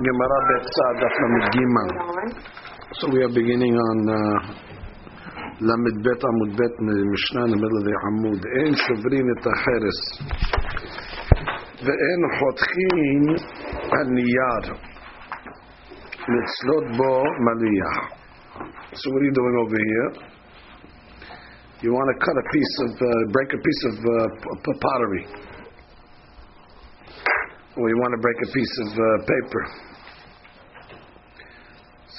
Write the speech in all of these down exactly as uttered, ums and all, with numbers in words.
Gemara B'Tzad Daf Lamed Gimel. So we are beginning on Lamed Bet Amud Bet Mishnah in the middle of the Amud. Ein shobrin et hacheres ve'en chotchin al niyar letzlot bo maliyah. So what are you doing over here? You want to cut a piece of, uh, break a piece of uh, p- pottery. Or you want to break a piece of uh, paper.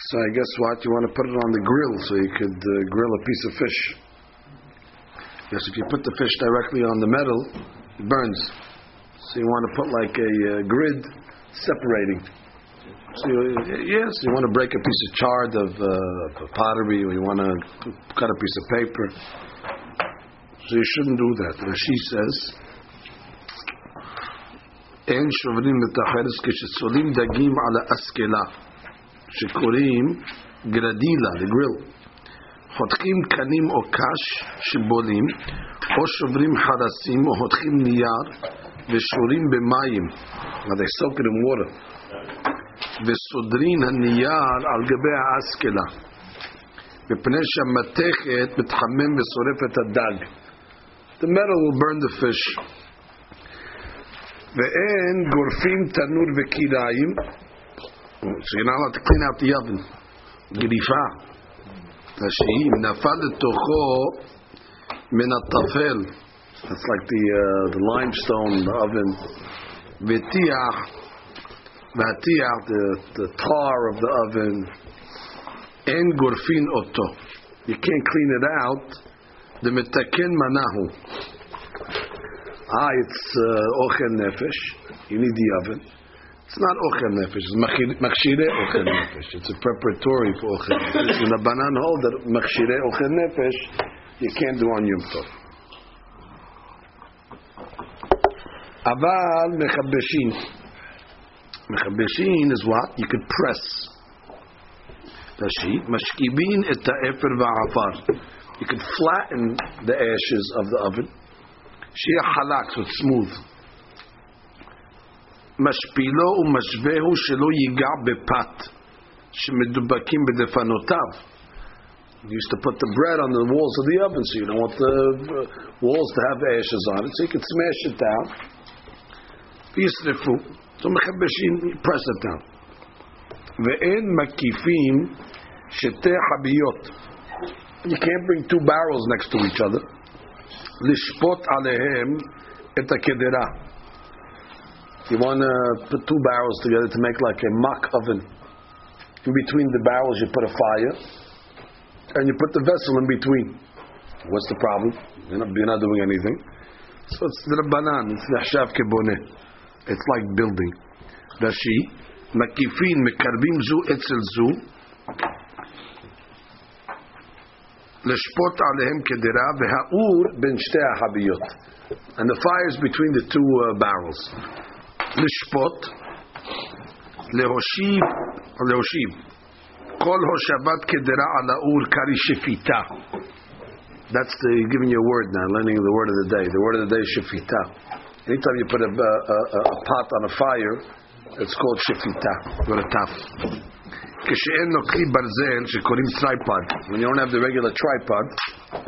So I guess what? You want to put it on the grill so you could uh, grill a piece of fish. Yes, if you put the fish directly on the metal, it burns. So you want to put like a uh, grid separating. So you, yes, you want to break a piece of chard of uh, pottery, or you want to cut a piece of paper. So you shouldn't do that. Rashi says, אין שוברים את החרס כשצולים דגים על האסקלה שקוראים גרדילה, לגריל חותכים קנים או קש שבולים או שוברים חרסים או חותכים נייר ושורים במים they soak it in water וסודרים הנייר על גבי האסקלה מפני שהמתכת מתחמם ושורף את הדג the metal will burn the fish ואין גורפים תנור וקיריים so you're not allowed to clean out the oven גריפה שאם נפל לתוכו מן התפל that's like the, uh, the limestone the oven ותיח והתיח the, the tar of the oven אין גורפין אותו you can't clean it out דמתקן מנהו Ah, it's ochel uh, nefesh. You need the oven. It's not ochel nefesh. It's machshirei ochel nefesh. It's a preparatory for ochel nefesh. And the banan hold that machshirei ochel nefesh you can't do on Yom Tov. Aval mechabeshin. Mechabeshin is what? You could press. Tashi mashkibin et ha'efer va'afar. You could flatten the ashes of the oven. שיהיה חלק, so it's smooth. משפילו ומשווהו שלא ייגע בפת שמדובקים בדפנותיו. You used to put the bread on the walls of the oven so you don't want the walls to have ashes on it so you could smash it down. וישרפו. So מחבשים, press it down. ואין מקיפים שתי חביות. You can't bring two barrels next to each other. Lishpot alehem et hakedera. You want to put two barrels together to make like a mock oven. In between the barrels, you put a fire, and you put the vessel in between. What's the problem? You're not, you're not doing anything. So it's the rabbanan. It's nechshav keboneh. It's like building. Rashi makifin mekarbim zu etzel zu. Leshpot alehem kedera vehaur ben shtei habiyot, and the fire is between the two uh, barrels. Leshpot lehoshiv lehoshiv kol hoshavat kedera alaur kari shefita. That's the giving you a word now, learning the word of the day. The word of the day is shefita. Anytime you put a, a, a, a pot on a fire, it's called shefita. You're a taf. When you don't have the regular tripod,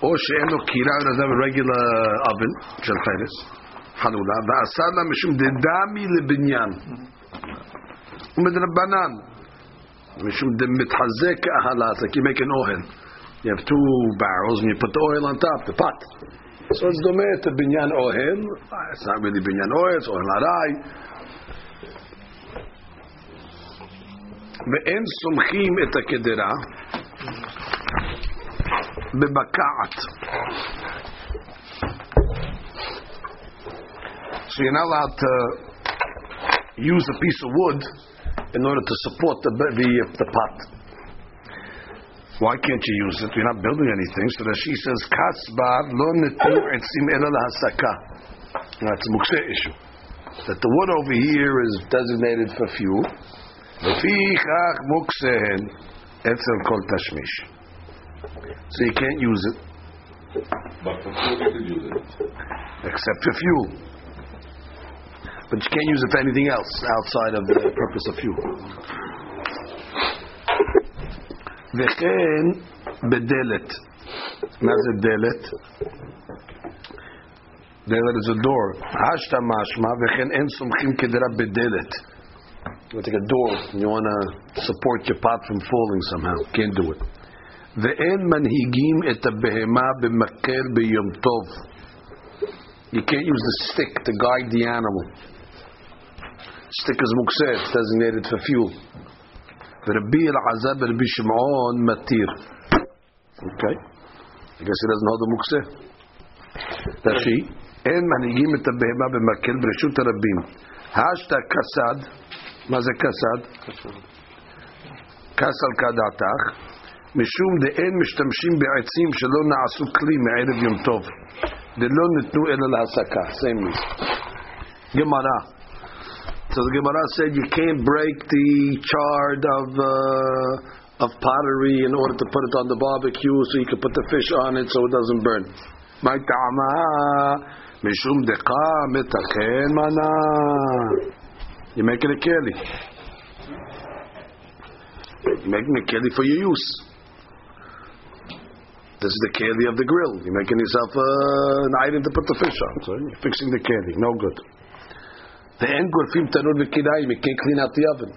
or doesn't have a regular oven, it's like you make an oil. You have two barrels and you put the oil on top, the pot. So it's domeh to binyan oil. It's not really binyan oil, it's oil arai. ואין סומכים את הכדרה בבקעת. So you're not allowed to use a piece of wood in order to support the, the, the pot. Why can't you use it? You're not building anything. So that she says, Kasbar lo netu etzim ela lahasaka. That's a mukseh issue. That the wood over here is designated for fuel. לפיכך מוקסהן אצל כל תשמיש. So you can't use it. But for fuel you can use it. Except for fuel. but you can't use it for anything else outside of the purpose of fuel. V'chein bedelet. That's a delet. Delet is a door. Hashta mashma v'chein en sumchim kedera bedelet. You take a door and you want to support your pot from falling somehow. Can't do it. V'en manhigim et behema b'makel b'yom tov. You can't use the stick to guide the animal. Stick is mukseh, it's designated for fuel. Rabbi al-Azab Rabbi Shimon Matir. Okay? I guess he doesn't know the mukseh. That's he. En manigim et behema b'makel b'reshut rabbim. Hashta kasad. Maze kasad? Kasal kadatach. Mishum de'en mishtamshim be'etzim shelo na'asu kli me'erev yom tov. They learn it to El Hasaka, same as Gemara. So the Gemara said you can't break the chard of uh, of pottery in order to put it on the barbecue so you can put the fish on it so it doesn't burn. My ta'ama mishum deqa metaken mana. You're making a keli. You're making a keli for your use. This is the keli of the grill. You're making yourself uh, an item to put the fish on. So you're fixing the keli. No good. The end gorfim tanur v'kirayim. You can't clean out the oven.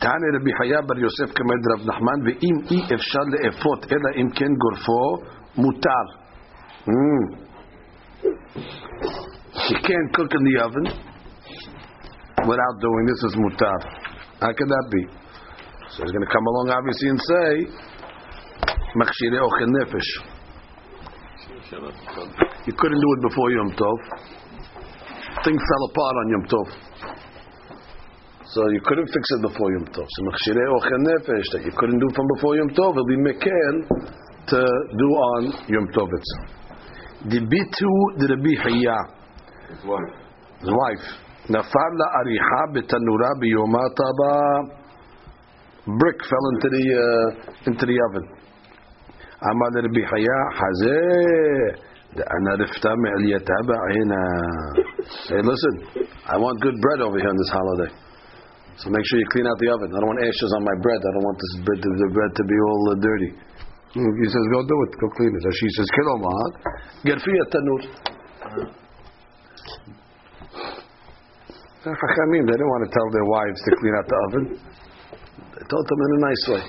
Tane Rabbi Chaya bar Yosef kamed Rav Nachman ve'im i efshal le'efot ela im ken gorfo mutar. You can't cook in the oven without doing this. Is mutar. How can that be? So he's going to come along obviously and say Machshirei Ochel Nefesh. You couldn't do it before Yom Tov. Things fell apart on Yom Tov. So you couldn't fix it before Yom Tov. So Machshirei Ochel Nefesh that you couldn't do from before Yom Tov will be mekel to do on Yom Tov itself. The bitu the Rabbi Chaya. His wife. His wife. Nafar la'ariha b'tanura b'yoma taba. Brick fell into the uh, into the oven. Amar Rabbi Chaya hazeh de'ana rifta me'eliyata ba'ina. Hey, listen, I want good bread over here on this holiday, so make sure you clean out the oven. I don't want ashes on my bread. I don't want this bread, the bread to be all uh, dirty. He says, go do it, go clean it. And she says, kilo ma'at gerfiya tanur. Chachamim, they didn't want to tell their wives to clean out the oven. They told them in a nice way.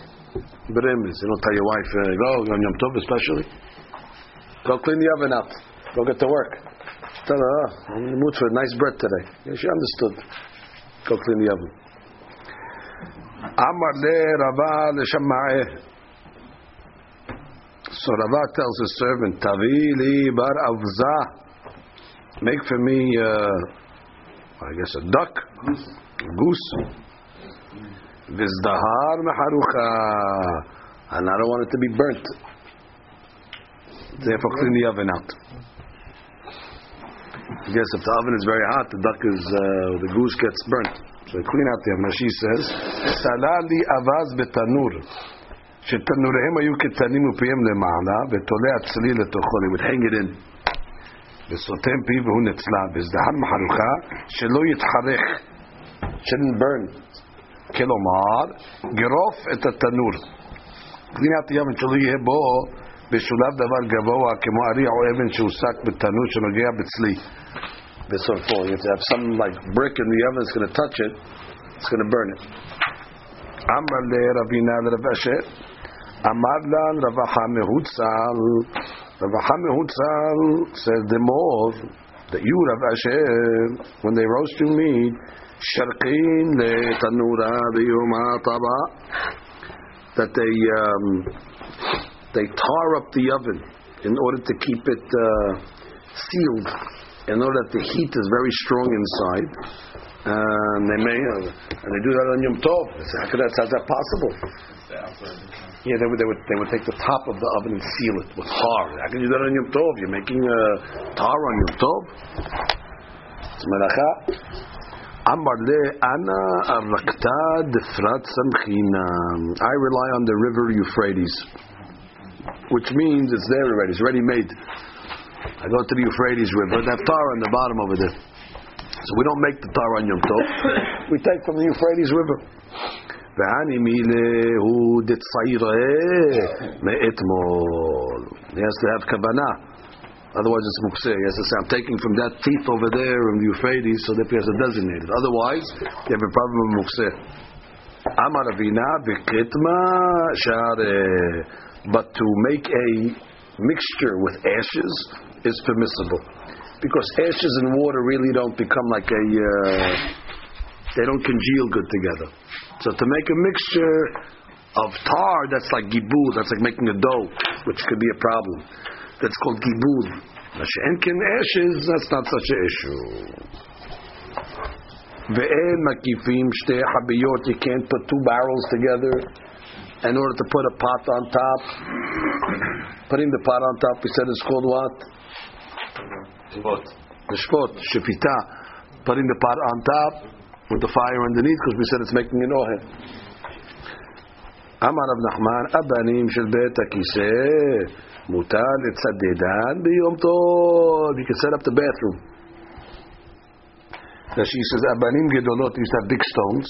But you don't tell your wife, uh, go on Yom Tov especially. Go clean the oven up. Go get to work. Tell her, oh, I'm in the mood for a nice bread today. Yeah, she understood. Go clean the oven. Amar le Rava le Shammai. So Rava tells his servant, Tavi li bar avza. Make for me, uh, I guess, a duck, a goose. Vizdahar meharucha, and I don't want it to be burnt. Therefore, clean the oven out. I guess if the oven is very hot, the duck is, uh, the goose gets burnt. So clean out the oven. She says, "Salali avaz betanur, shetanurehim ayu ketanim upiyem le'ma'ala, betolei atzli letochol." He would hang it in. V'sotem piv hu netzla. Vizdahar meharucha, shelo yitcharech, shouldn't burn. Kilomar, gerof et tanur. Clean out the oven till you hear bo. B'shulav davar gavoa kemo ariya or even sheusak b'tanur shenogia b'tzli. This sort of thing. You have to have some like brick in the oven. It's going to touch it. It's going to burn it. Amar le Ravina le Rav Asher. Amar lan Rav Hamehutzal. Rav Hamehutzal said the more that you Rav Asher when they roast your meat. Sharqeen le tanura biyuma taba, that they um, they tar up the oven in order to keep it uh, sealed, in order that the heat is very strong inside. And they may uh, and they do that on Yom Tov. How could that? How's that possible? Yeah, they would they would they would take the top of the oven and seal it with tar. How can you do that on Yom Tov? You're making uh, tar on Yom Tov. It's melacha. I rely on the river Euphrates, which means it's there already, it's ready made. I go to the Euphrates river, they have tar on the bottom over there. So we don't make the tar on Yom Tov. We take from the Euphrates River. He has to have kavanah. Otherwise it's mukseh. He has to say, I'm taking from that teeth over there in the Euphrates, so that he has to designate it. Otherwise, you have a problem with mukseh. Amar Avina b'kitma share. But to make a mixture with ashes is permissible. Because ashes and water really don't become like a... Uh, they don't congeal good together. So to make a mixture of tar, that's like gibul, that's like making a dough, which could be a problem. That's called gibul. She'enken ashes, that's not such an issue. Ve'en makifim shtei habiyot, you can't put two barrels together in order to put a pot on top. Putting the pot on top, we said it's called what? Shvot. Shvot, shvita. Putting the pot on top with the fire underneath, because we said it's making an oil. Amar Rav Nachman, abanim shel beit hakiseh. Mutan etzadedan b'yom tov. You can set up the bathroom. Now she says, abanim gedolot used to have big stones.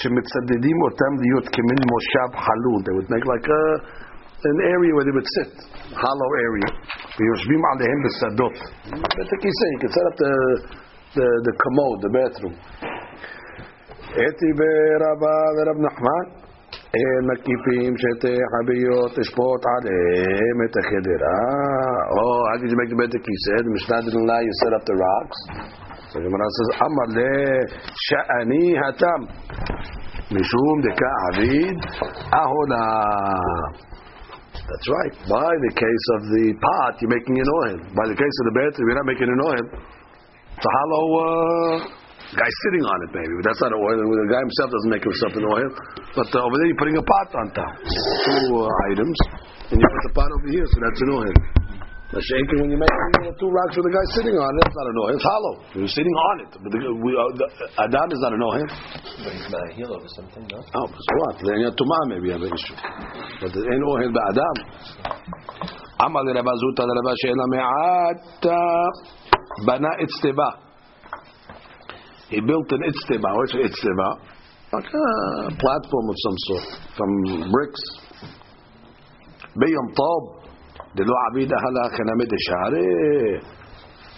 Shemitzadedim otam liyot kemin moshav halul. They would make like a an area where they would sit, hollow area. V'yoshvim alehem b'sadot. That's like he said. You can set up the the the commode, the bathroom. Eti be'Rabba ve'Rab Nachman. מקפים שתי חביות תשפוט עליהם את החדרה. Oh, how did you make the bed? He said, Mishnah didn't lie, you set up the rocks. So the Gemara says, Amar le sha'ani hatam mishum deka avid ahola. That's right. By the case of the pot, you're making an oil. By the case of the bed, you're not making an oil. It's a hollow uh, guy sitting on it, maybe, but that's not an oil. The guy himself doesn't make himself an oil. But uh, over there, you're putting a pot on top. Two uh, items, and you put the pot over here, so that's an oil. Now, shaking when you make uh, two rocks with a guy sitting on it, it's not an oil. It's hollow. You're sitting on it. But the, we, uh, the, Adam is not an oil. But he's not a heel over something, no? Oh, so what? Then you're Tumah, maybe you have an issue. But there ain't oil by Adam. Amal Rabazuta Rabba Sheila Me'ata Bana Itzteba. He built an itzteba. What's an itzteba? Like a platform of some sort, from bricks. There's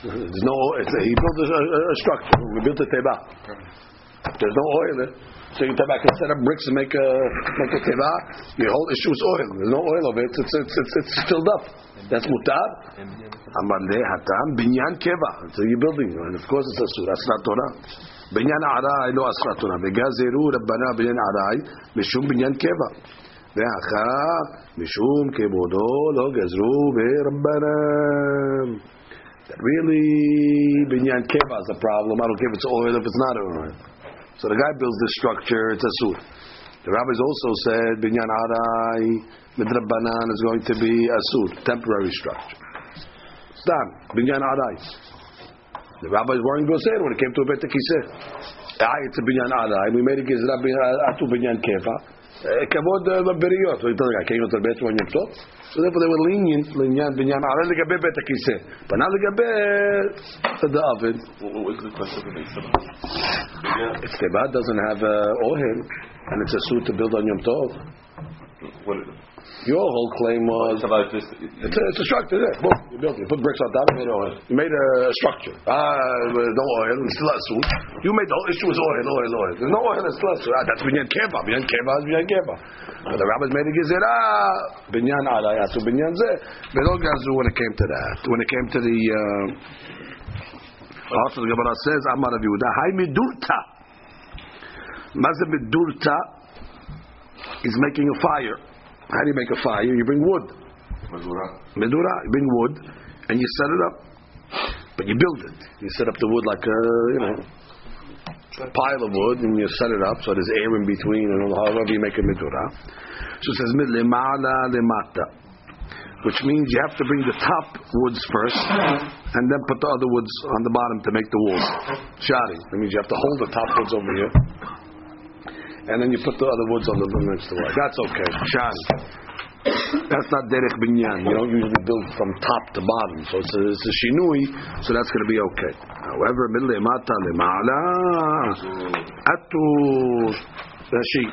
no oil. He built a, a, a structure. He built a teba. There's no oil there. So you can set up bricks and make a, make a teba. Your whole issue is oil. There's no oil of it. It's, it's, it's, it's filled up. That's mutar. Binyan keva. It's a building, and of course it's asur. That's not Torah. Binyan arai lo asra Torah. Vegazeru rabbana binyan arai mishum binyan keva. Ve'acha mishum kevodo lo gazru ve'rabbana. That really binyan keva is a problem. I don't care if it's oil, if it's not oil. So the guy builds this structure. It's asur. The rabbis also said binyan arai midrabbanan is going to be asur, temporary structure. Done. Binyan arai. The rabbis weren't going to say it when it came to a beit hakiseh. I it's a binyan arai. We made a gizra atu binyan keva. Kavod beriyot. So he told me I came to the beit when you thought. So therefore they were lenient. Lenient binyan arai legabe beit hakiseh. But now legabe the oven. What was the question of the itzteba doesn't have uh, oil. And it's a suit to build on Yom Tov. What is it? Your whole claim was it's, about this, it, it's, a, it's a structure there. Boom, you built it. You put bricks on top. You made oil. You made a structure. Ah, no oil. It's still a suit. You made the whole issue was oil, oil, oil. There's no oil. It's still a suit. Ah, that's binyan keva. Binyan keva is binyan keva. But the rabbis made a gezerah. Binyan alay asu binyan zeh. They all got when it came to that. When it came to the uh, also the Gemara says Amar Rav Yehuda hay midurta. Mazeh midurta is making a fire. How do you make a fire? You bring wood. Medura. You bring wood and you set it up. But you build it. You set up the wood like a, you know, a pile of wood and you set it up so there's air in between and however you make a medura. So it says lemala lemata, which means you have to bring the top woods first and then put the other woods on the bottom to make the walls. Shari. That means you have to hold the top woods over here. And then you put the other woods on the next to it. That's okay. Shan. That's not derech binyan. You don't usually build from top to bottom. So it's a, it's a shinui, so that's going to be okay. However, midle mata lemala atu Rashi.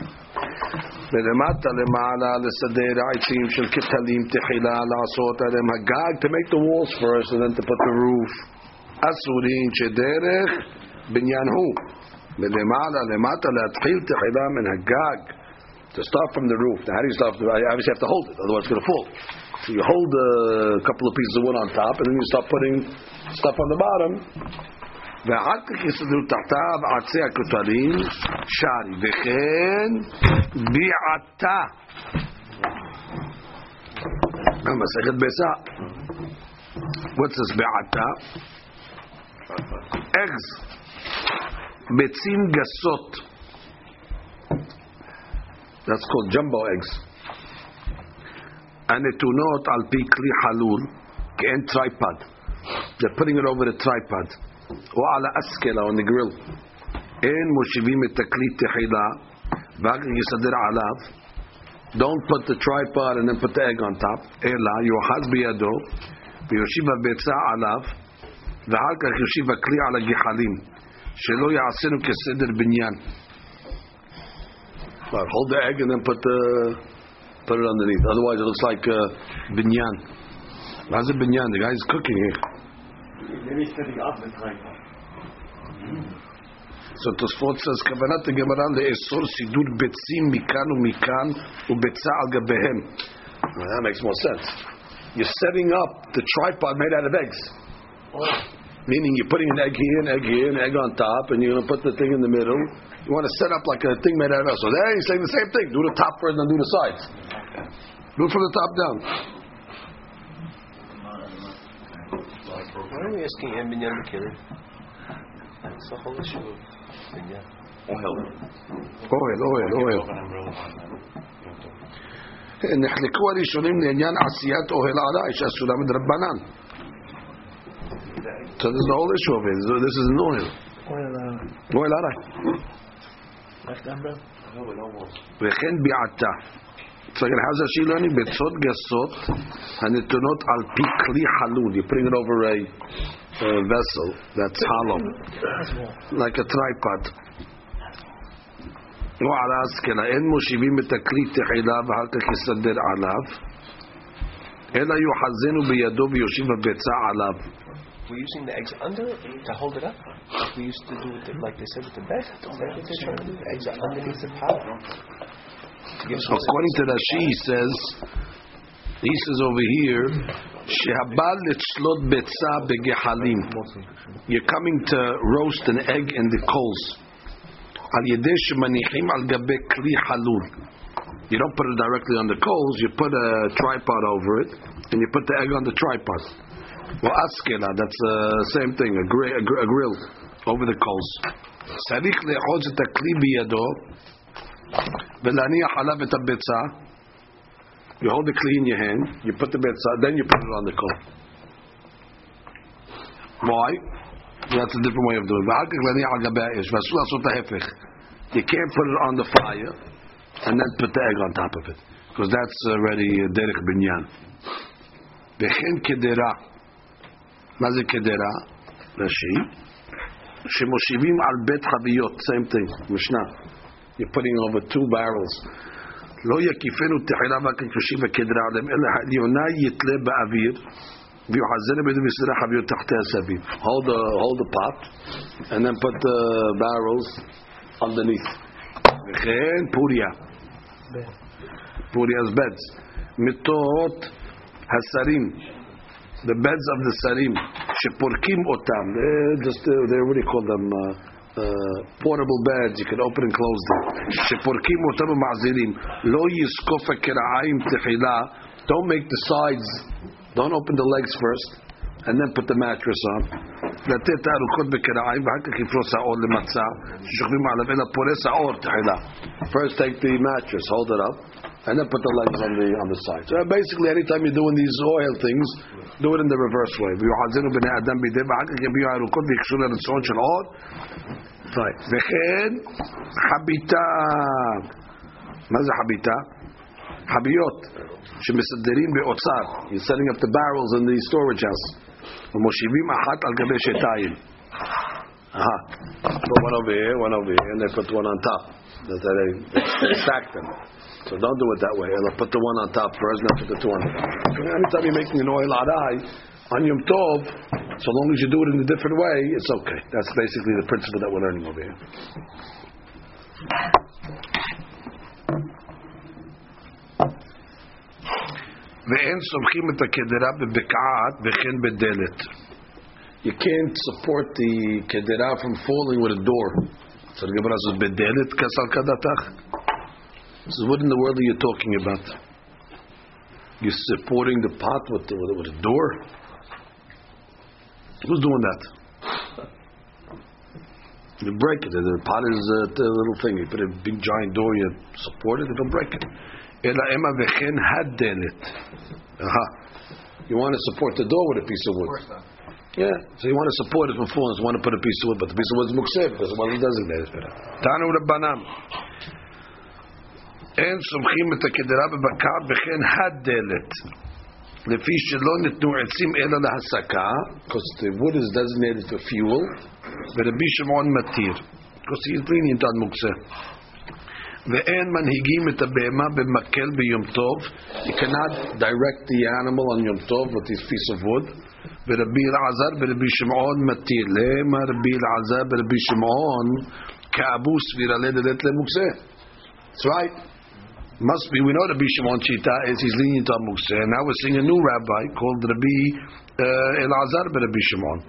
ולמטה למעלה לסדר העצים של כתלים תחילה לעשות עליהם הגג, to make the walls first and then to put the roof. אסורים שדרך בניין הוא ולמעלה למטה להתחיל תחילה מן הגג, to start from the roof. Now how do you start from the roof? You obviously have to hold it, otherwise it's going to fall. So you hold a couple of pieces of wood on top and then you start putting stuff on the bottom. ואחר כך יסדרו תחתיו עצי הכתלים שרי וכן ביעתה מסכת ביצה. What's this ביעתה? eggs, ביצים גסות. That's called jumbo eggs. הנתונות על פי כלי חלול כאין tripod. They're putting it over the tripod. ועל האסקלה, on the grill. אין מושיבים את תקליט תחילה, ואחר יסדר עליו. Don't put the tripod and then put the egg on top. אלא יוחז בידו, ויושיב הביצה עליו, ואחר כך יושיב הכלי על הגחלים, שלא יעשינו כסדר בניין. But hold the egg and then put the put it underneath. Otherwise it looks like uh, binyan. Why is it binyan? The guy is cooking here. Maybe he's setting up the tripod. So Tosfot says, "Kavanat Gemara le'esor sidur betzim mikan u'mikan u'betza al gabehem." That makes more sense. You're setting up the tripod made out of eggs, oh. meaning you're putting an egg here, an egg here, an egg on top, and you're going to put the thing in the middle. You want to set up like a thing made out of eggs. So there, he's saying the same thing: do the top first, then do the sides. Do it from the top down. Why are we asking him binyan to kill it? It's the whole issue of binyan. Oil. Oil, oil, oil. נחלקו הראשונים לעניין עשיית אוהל עלי שעשו להם דרבנן. So this is the whole issue of it. So this is an oil. Oil עלי. וכן ביעתה. צריך לחזר שילוני בצות גסות הנתונות על פי כלי חלול. You bring it over a, a vessel that's hollow, like a tripod. לא על האסקלה, אין מושיבים את הכלי תחילה ואחר כך יסדר עליו, אלא יוחזנו בידו ויושיב הביצה עליו. We're using the eggs under it to hold it up. We used to do it like they said with the bed. The eggs are underneath the pot. According to Rashi, he says, he says over here, you're coming to roast an egg in the coals. You don't put it directly on the coals, you put a tripod over it, and you put the egg on the tripod. Well, askela, that's the uh, same thing, a, gr- a, gr- a grill over the coals. You hold the kli in your hand, you put the betza, then you put it on the kol. Why? That's a different way of doing it. You can't put it on the fire and then put the egg on top of it, because that's already derech binyan. Bechen kedera, mazik kedera, Rashi, shemoshivim al bet chaviyot, same thing, Mishnah. You're putting over two barrels. Lo yakifenu tehila v'kitushim v'kedra alem el ha'liona yitle ba'avir v'yohazene b'du v'sirah haviyot tachteh saviv. Hold the hold the pot and then put the barrels underneath. V'chen puria, puria's beds. Mitot hasarim, the beds of the sarim. Shepurkim otam. Just uh, they already call them. Uh, Uh, portable beds, you can open and close them. Don't make the sides, don't open the legs first and then put the mattress on. First take the mattress, hold it up, and then put the legs on the on the side. So basically anytime you're doing these oil things, do it in the reverse way. Right. וכן חביתה, מה זה חביתה? חביות שמסדרים באוצר. You're setting up the barrels in the storage house. ומושיבים אחת על גבי שתיים. Aha. Put one over here, one over here, and they put one on top. That's how they stack them. So don't do it that way. I'll put the one on top first, then put the two on top. Anytime you're making an oil adai on Yom Tov, so long as you do it in a different way, it's okay. That's basically the principle that we're learning over here. You can't support the kedera from falling with a door. So the Gemara says, "Bedelit kasal kadatach." This is what in the world are you talking about? You're supporting the pot with the, with, with a door. Who's doing that? You break it. The pot is a, a little thing. You put a big giant door. You support it. You don't break it. Uh-huh. You want to support the door with a piece of wood. Of course not. Yeah. So you want to support it from falling. You want to put a piece of wood, but the piece of wood is mukseh because well, it doesn't there. Tanu Rabbanam. En sumchim et hakedera bebakar bechen hadelet. Lefi shelo nitnu etzim ela lahasaka, because the wood is designated for fuel. Rabbi Shimon matir, because he is lenient on mukseh. Ve'en manhigim et habema b'makel b'yom tov. You cannot direct the animal on Yom Tov with this piece of wood. Ve'Rabbi Elazar b'Rabbi Shimon matir le'ma Rabbi Elazar b'Rabbi Shimon ka'abu sfira le'delet le'mukseh. That's right. Must be. We know Rabbi Shimon Chita is he's lenient on mukseh. Now we're seeing a new rabbi called Rabbi uh, Elazar b'Rabbi Shimon.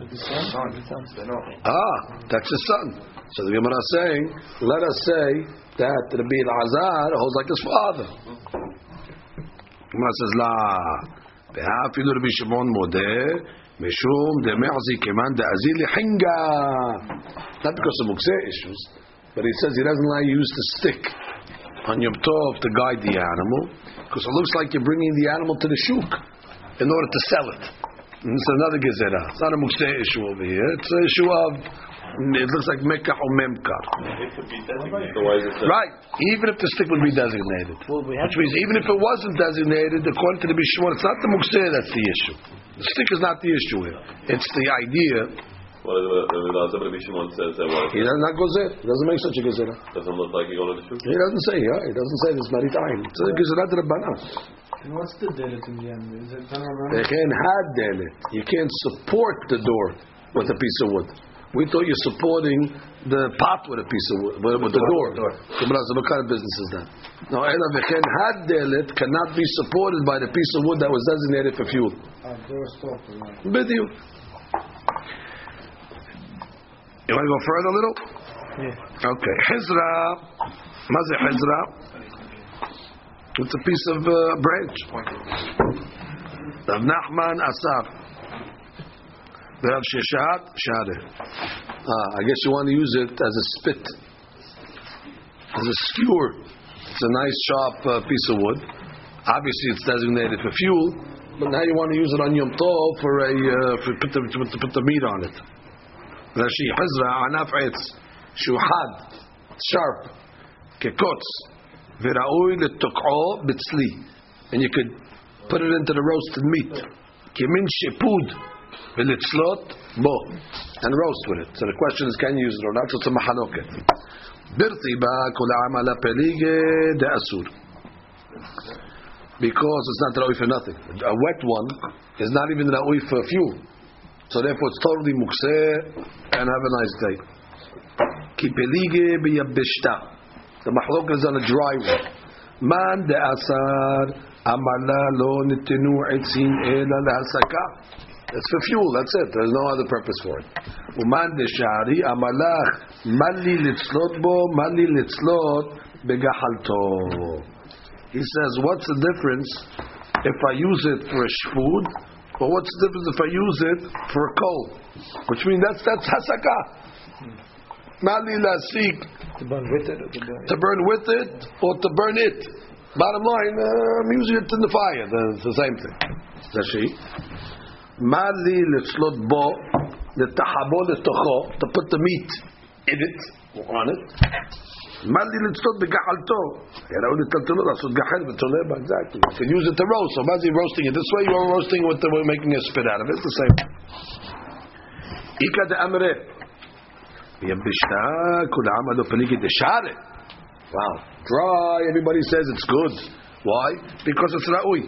Ah, that's his son. So the Gemara is saying, let us say that Rabbi Elazar holds like his father. The Gemara says, La, behafidu Rabbi Shimon modeh, mishum de me'azi keman de azil hinga. Not because of mukseh issues, but he says he doesn't allow you to use the stick on Yom Tov to guide the animal, because it looks like you're bringing the animal to the shuk in order to sell it. And it's another gezerah. It's not a mukseh issue over here. It's an issue of it looks like Mekah or Memkah. It could be designated. Right. Even if the stick would be designated. Well, we Which means even if it wasn't designated, according to the Bishwan, it's not the Mukseh that's the issue. The stick is not the issue here. It's the idea. Well, the Rabbi Shimon says that what? He does not gozer. He doesn't make such a gezerah. Doesn't look like he got the issue. He doesn't say. Yeah, he doesn't say it's not time. It's a gezerah to the banas. And what's the delit in the end? Is it They can't have delit. You can't support the door with a piece of wood. We thought you're supporting the pot with a piece of wood, with, with the door. The Gemara says, what kind of business is that? No, Ela Vechen Hadelet cannot be supported by the piece of wood that was designated for fuel. Bid you. You want to go further a little? Yeah. Okay. Hezra. Mazeh Hezra. It's a piece of uh, branch. Rav Nachman Asaf. Ah, I guess you want to use it as a spit, as a skewer. It's a nice sharp uh, piece of wood. Obviously, it's designated for fuel, but now you want to use it on Yom Tov for a uh, for put the, to, to put the meat on it. Rashi Hazra anaf etz shuhad sharp kekotz v'ra'ui l'tok'o b'tzli, and you could put it into the roasted meat. Kimin shepud. And roast with it. So the question is, can you use it or not? So it's a mahanoket. Because it's not ra'oi for nothing. A wet one is not even ra'oi for fuel. So therefore it's totally mukseh, and have a nice day. The mahanoket is on a dry one. Man de asar amala lo nitinu etzin ela lahasaka. It's for fuel, that's it. There's no other purpose for it. Uman de shari amalach mali litzlot bo mali litzlot begahalto. He says, what's the difference if I use it for a shfood, or what's the difference if I use it for a coal? Which means that's that's hasaka. Mali lasik, to burn with it, to burn with it, or to burn it. Bottom line, uh, I'm using it in the fire. That's the same thing. That's she. Mali letzlot bo letahabo letocho, to put the meat in it or on it. Mali letzlot begahalto, erau letaltelo lasut gahel v'toleba. Exactly. You can use it to roast. So, mazi roasting it this way, you are roasting it with the way making a spit out of it. It's the same. Ika de amre. Wow. Dry, everybody says it's good. Why? Because it's ra'ui.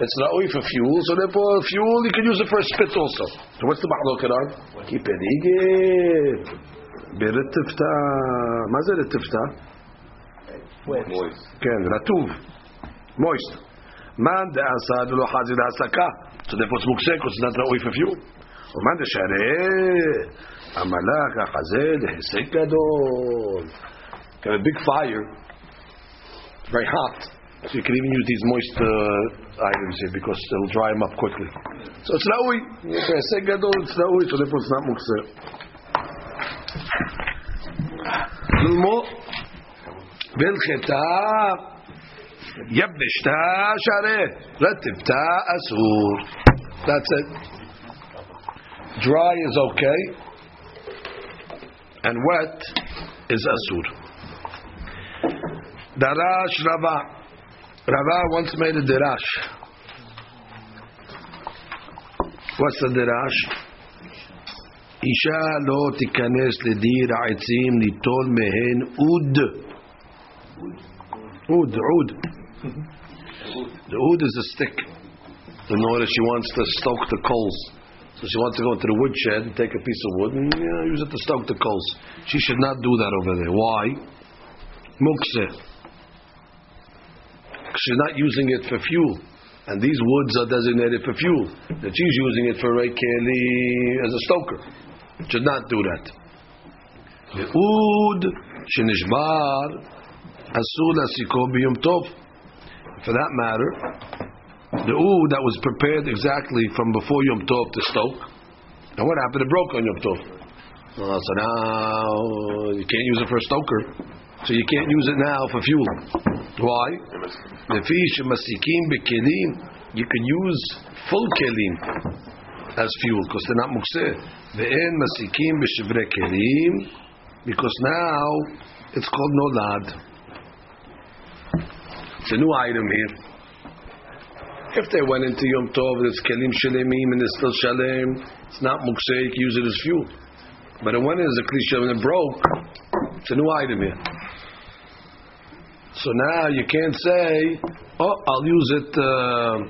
It's ra'ui for fuel, so therefore fuel you can use it for a spit also. So what's the ma'loket on? Keep it moist. Moist. Man de asad lo hazid hasaka. So therefore it's mukseko, it's not ra'ui for fuel. ومن الشارع عملاك خزيد حسيك دول got a big fire, it's very hot, so you can even use these moist uh, items here because it will dry them up quickly. So it's not we حسيك دول, it's not we, so therefore it's not مكسر. المو بالختاء يبنشتا شارع رتبتا أسور. That's it. Dry is okay, and wet is asur. Darash Rava. Rava once made a dirash. What's the dirash? Isha lo tikanes ledir aitzim litol mehen ud. Ud, ud. The ud is a stick. In order she wants to stoke the coals. So she wants to go into the woodshed and take a piece of wood and you know, use it to stoke the coals. She should not do that over there. Why? Mukseh. She's not using it for fuel. And these woods are designated for fuel. That she's using it for reikeli as a stoker. Should not do that. The ud shenishbar asur lasiko biyom tov. For that matter, the oud that was prepared exactly from before Yom Tov to stoke. And what happened? It broke on Yom Tov. Uh, so now you can't use it for a stoker. So you can't use it now for fuel. Why? You can use full kelim as fuel because they're not mukseh. Because now it's called nolad. It's a new item here. If they went into Yom Tov, there's kelim shalemim and there's still shalem, it's not mukseh, you can use it as fuel. But it went in as a klisha and it broke, it's a new item here. So now you can't say, oh, I'll use it, uh,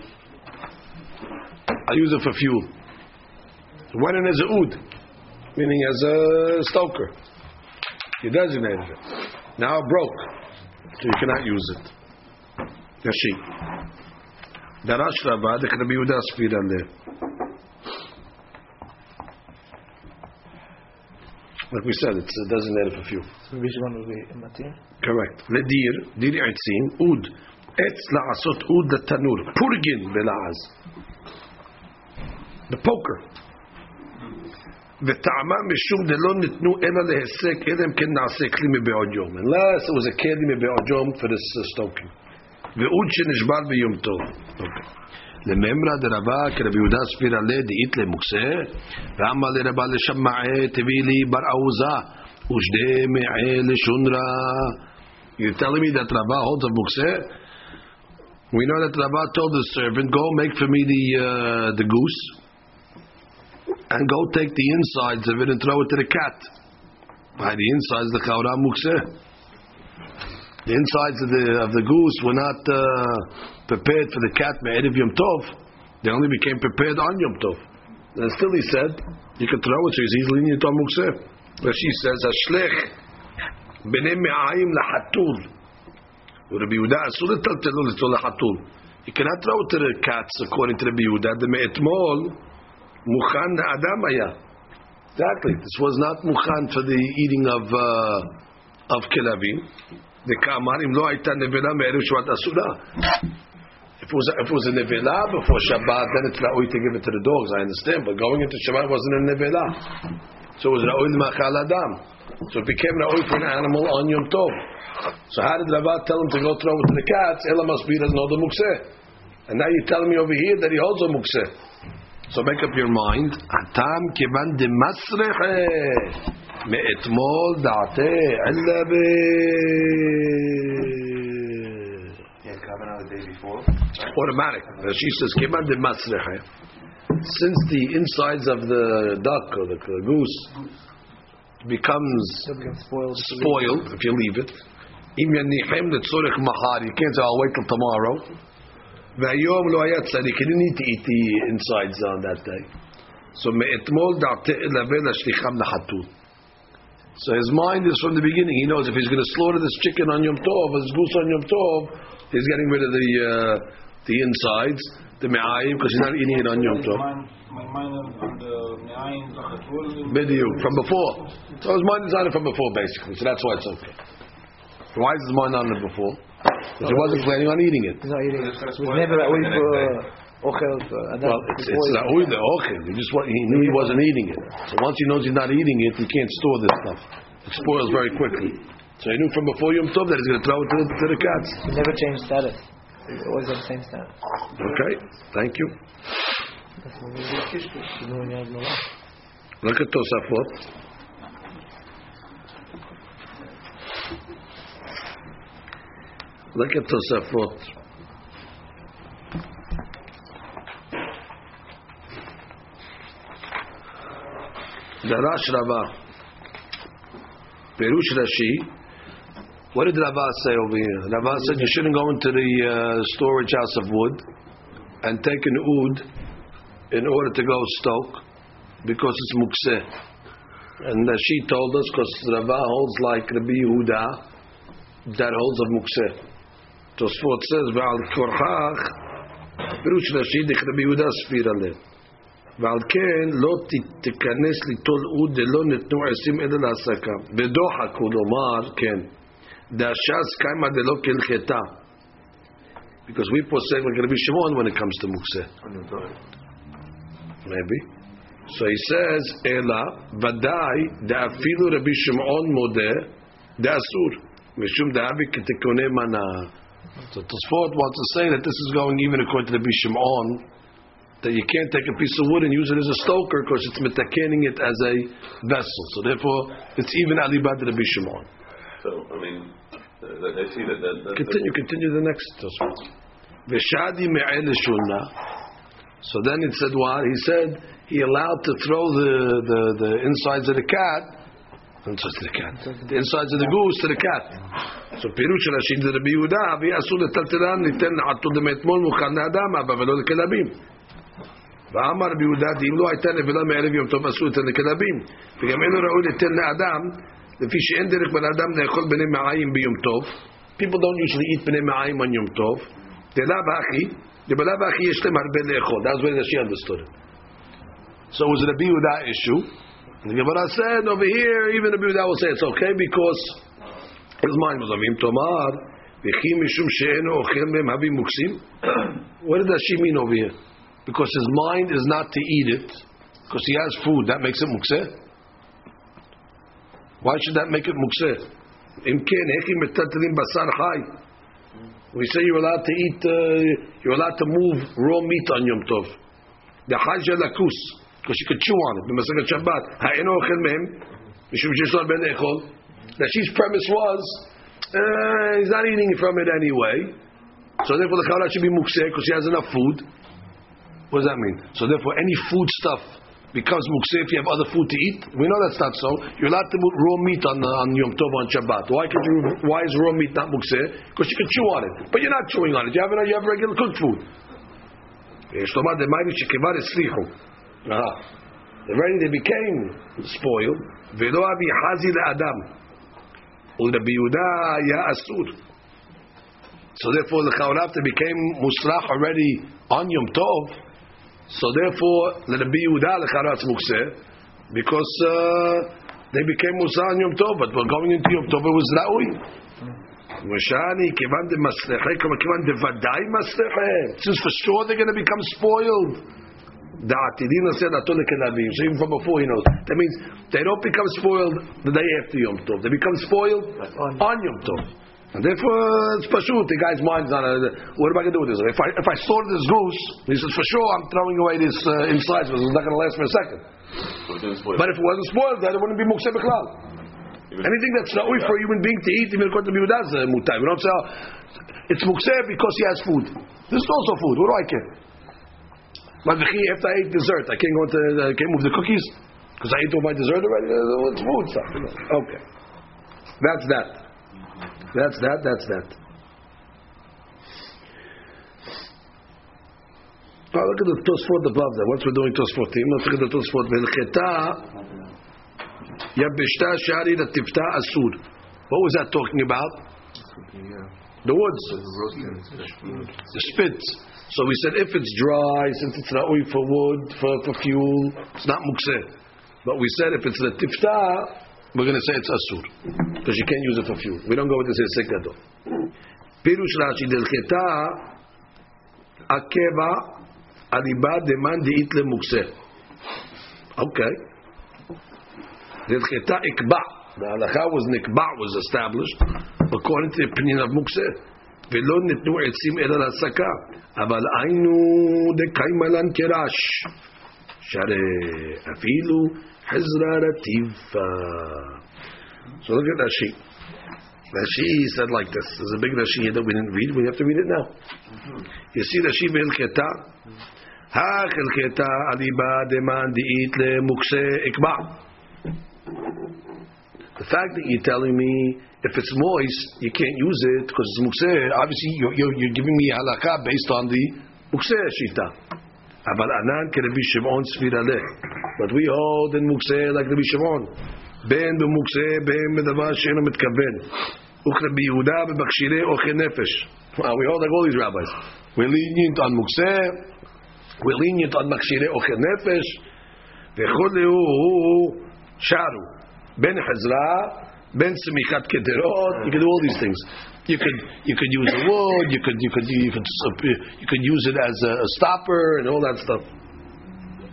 I'll use it for fuel. It went in as a oud, meaning as a stoker. You designated it. Now it broke, so you cannot use it. Yashi. Darash Rabba, there could be Yehuda Sfira on there. Like we said, it's designated for fuel. So which one will be Matir? Correct. Ledir, Diri Aitzim, Ud. Etz la'asot Ud the Tanur. Purgin bela'az. The poker. V'ta'ama mishum delon nitnu ela lehesek elem ken na'asek li mebe'od yom. Unless it was a keli mebe'od yom for this uh, stoking. ועוד שנשבר ביומתו. לממרא דרבה כרבי יהודה ספירא ליה דאית למוקסה ואמר לרבה לשמעיה תביא לי בר אעוזה ושדה מעיה לשונרא. You're telling me that Rabba holds a mukse? We know that Rabba told the servant, go make for me the uh, the goose and go take the insides of it and throw it to the cat. By the insides the chaura mukse. The insides of the, of the goose were not uh, prepared for the cat me'erev Yom Tov. They only became prepared on Yom Tov. And still he said, you can throw it, so he's easily in Yom Mukseh. But she says, Ashlech b'nei me'ayim lahatul. Rabbi Yehuda, asur l'taltelu l'tzol lahatul. You cannot throw it to the cats, according to Rabbi Yehuda. The me'etmol, mukhan ha'adam haya. Exactly. This was not mukhan for the eating of, uh, of kelavim. If it was, if it was a nevela before Shabbat, then it's ra'oi to give it to the dogs, I understand, but going into Shabbat wasn't a nevela. So it was ra'oi l'machal adam. So it became ra'oi for an animal on Yom Tov. So how did Rabbah tell him to go throw it to the cats? Ela must be doesn't know the mukseh. And now you're telling me over here that he holds a mukseh. So make up your mind. Atam kivan de masrech. מאתמול דעתי עלה ב... Automatic. She says, כמעט דמצרחה. since the insides of the duck or the goose becomes spoiled if you leave it, you can't say, I'll wait till tomorrow. You didn't need to eat the insides on that day. So So his mind is from the beginning. He knows if he's going to slaughter this chicken on Yom Tov, this goose on Yom Tov, he's getting rid of the uh, the insides, the me'ayim, because he's not eating it on Yom Tov. My mind on the me'ayim, the from before. So his mind is on it from before, basically. So that's why it's okay. So why is his mind on it before? Because he wasn't planning on eating it. He's not eating it. It was never away for. Well, it's it's not oil the ochel. He just he knew he wasn't eating it. So once he knows he's not eating it, he can't store this stuff. It spoils very quickly. So he knew from before Yom Tov that he's going to throw it to the, to the cats. He never changed status. He's always on the same status. Okay, thank you. Look at Tosafot. Look at Tosafot. Darash Rava, Perush Rashi. What did Rava say over here? Rava said you shouldn't go into the uh, storage house of wood and take an oud in order to go stoke because it's mukseh. And uh, she told us because Rava holds like Rabbi Yehuda that holds of mukseh. Tosfot says Ba'al Korchach Perush Rashi Dich Rabbi Yehuda Sfiraleh. ועל כן לא תיכנס ליטול עוד דלא נתנו עשים אלא להסקה בדוחק ולומר כן דשאס קיימה דלא כלחתה because we possess like Rabbi Shimon when it comes to mukseh maybe so he says אלא ודאי דאפילו רבי שמעון מודה דאסור משום דאבי כתקונה מנה. So Tosfot wants to say that this is going even according to Rabbi Shimon, that you can't take a piece of wood and use it as a stoker because it's metakening it as a vessel. So therefore, it's even alibad Rabbi Shimon. So, I mean, I see that... that continue, the continue the next. Veshadi me'el shuna. So then it said what? He said he allowed to throw the, the, the insides of the cat, insides of the cat, the insides of the goose to the cat. So Pirush Rashi the Rabbi Yehuda, v'yasu l'taltilan niten atul d'metmol mukhal na'adam abba velo l'kelabim. ואמר ביהודה אם לא הייתה נבלה מערב יום טוב עשו אותה לכלבים וגם אין ראוי לתן לאדם לפי שאין דרך בין אדם לאכול בני מעיים ביום טוב. People don't usually eat בני מעיים on יום טוב. דלב אחי לבלב אחי יש להם הרבה לאכול. That's what she understood it. So it was a Rabbi Yehuda issue. And the Gemara said over here even Rabbi Yehuda will say it's okay because his mind was on him. תאמר וכי משום שאינו אוכל מהם הבי מוקסים. What did she mean over here? Because his mind is not to eat it, because he has food, that makes it mukseh. Why should that make it mukseh? We say you're allowed to eat, uh, you're allowed to move raw meat on Yom Tov. The hajj lakus, because you could chew on it. The Masechet Shabbat, ha'eno ochel mehem, mishum shesol ben echol. That she's premise was, uh, he's not eating from it anyway, so therefore the challah should be mukseh because he has enough food. What does that mean? So therefore any food stuff becomes mukseh if you have other food to eat? We know that's not so. You're allowed to put raw meat on, on Yom Tov on Shabbat. Why, could you, why is raw meat not mukseh? Because you can chew on it. But you're not chewing on it. You have, you have regular cooked food. Uh-huh. They became spoiled. So therefore the Chaurav became musrach already on Yom Tov. So therefore, let it be Yehuda lecharatz mukseh, because uh, they became Musa on Yom Tov, but we're going into Yom Tov, it was Ra'ui. Meshani kivan de maslechei, kivan de vaday maslechei. Since for sure they're going to become spoiled. Da'atidin aseh dato lekelabim. So even from before, he knows. That means they don't become spoiled the day after Yom Tov. They become spoiled on Yom Tov. And therefore, it's pashut. The guy's mind's not. Uh, what am I going to do with this? If I if I store this goose, he says for sure I'm throwing away this uh, insides because it's not going to last for a second. So but if it wasn't spoiled, then it wouldn't be mukseh b'klal. Anything that's not for a human being to eat, even according to Yehuda's mutai. We don't say it's mukseh because he has food. This is also food. What do I care? After I ate dessert, I can't go into, I can't move the cookies because I ate all my dessert already. It's food stuff. Okay, that's that. That's that. That's that. Now look at the Tosfot above that. Once we're doing Tosfotim, let's look at the Tosfot. What was that talking about? The woods, the spits. So we said if it's dry, since it's not only for wood, for, for fuel, it's not mukseh. But we said if it's the tifta, we're going to say it's asur because you can't use it for fuel. We don't go with this hesek gadol. Pirush Rashi del cheta akeva alibad deman diit le mukseh. Okay, del cheta ikba. The halakha was nikba was established according to the opinion of Mukseh. V'lo nitnu etzim ela l'asaka, aval aynu dekaimalan kerash, share afilu hezra ratifa. So look at Rashi. Rashi said like this. There's a big Rashi here that we didn't read. We have to read it now. You see Rashi v'ilcheta, ha'ilcheta aliba deman diit le Mukseh ikba. The fact that you're telling me if it's moist, you can't use it because it's mukseh, obviously you're, you're, you're giving me halakha based on the mukseh shita. But we hold in mukseh like Rabbi Shimon. Ben b'mukseh, ben b'davar she'enu mitkaven. U'k'rabi Yehuda b'bakshirei ochel nefesh. We hold like all these rabbis. We're lenient on mukseh. We're lenient on bakshirei ochel nefesh. V'chol lehu sharu. Ben Hazra, Ben Semichat Kederot. You can do all these things. You could you could use the wood. You could you could you could you could use it as a, a stopper and all that stuff.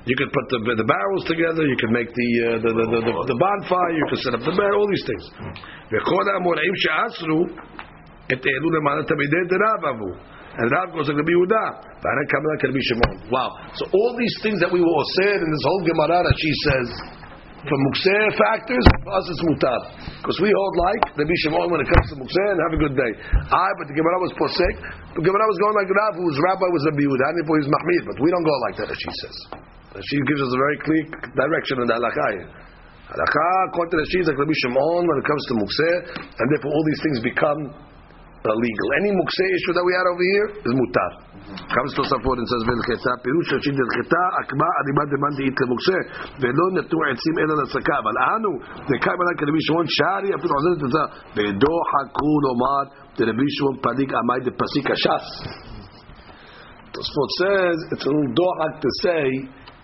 You could put the the barrels together. You could make the uh, the, the, the, the the bonfire. You could set up the barrel. All these things. And Rav goes like Rabbi Yehuda. Wow. So all these things that we were all said in this whole Gemara that she says. For mukseh factors, for us it's mutab. Because we hold like the Bishimon when it comes to mukseh and have a good day. I, but the Gemara was posek. The Gemara was going like Rav, who was rabbi, was Rabbi Yehuda, and he was Mahmid. But we don't go like that, as she says. She gives us a very clear direction in the halakha. Halakha, according to the She's like the Bishimon when it comes to mukseh, and therefore all these things become illegal. Any mukseh issue that we had over here is mutab. Comes to Tosafot and says Velcheta Pirush Rashi Velcheta Akba Adibad Demandi Itle Mukseh Velo Netu Etzim Ela Lasaka Aval Anu Dekai Malak Rabbi Shimon Shari Afil Hazet Tzah Vedo Haku Lomar De Rabbi Shimon Padik Amay De Pasik Hashas. Tosafot says it's a little dohak to say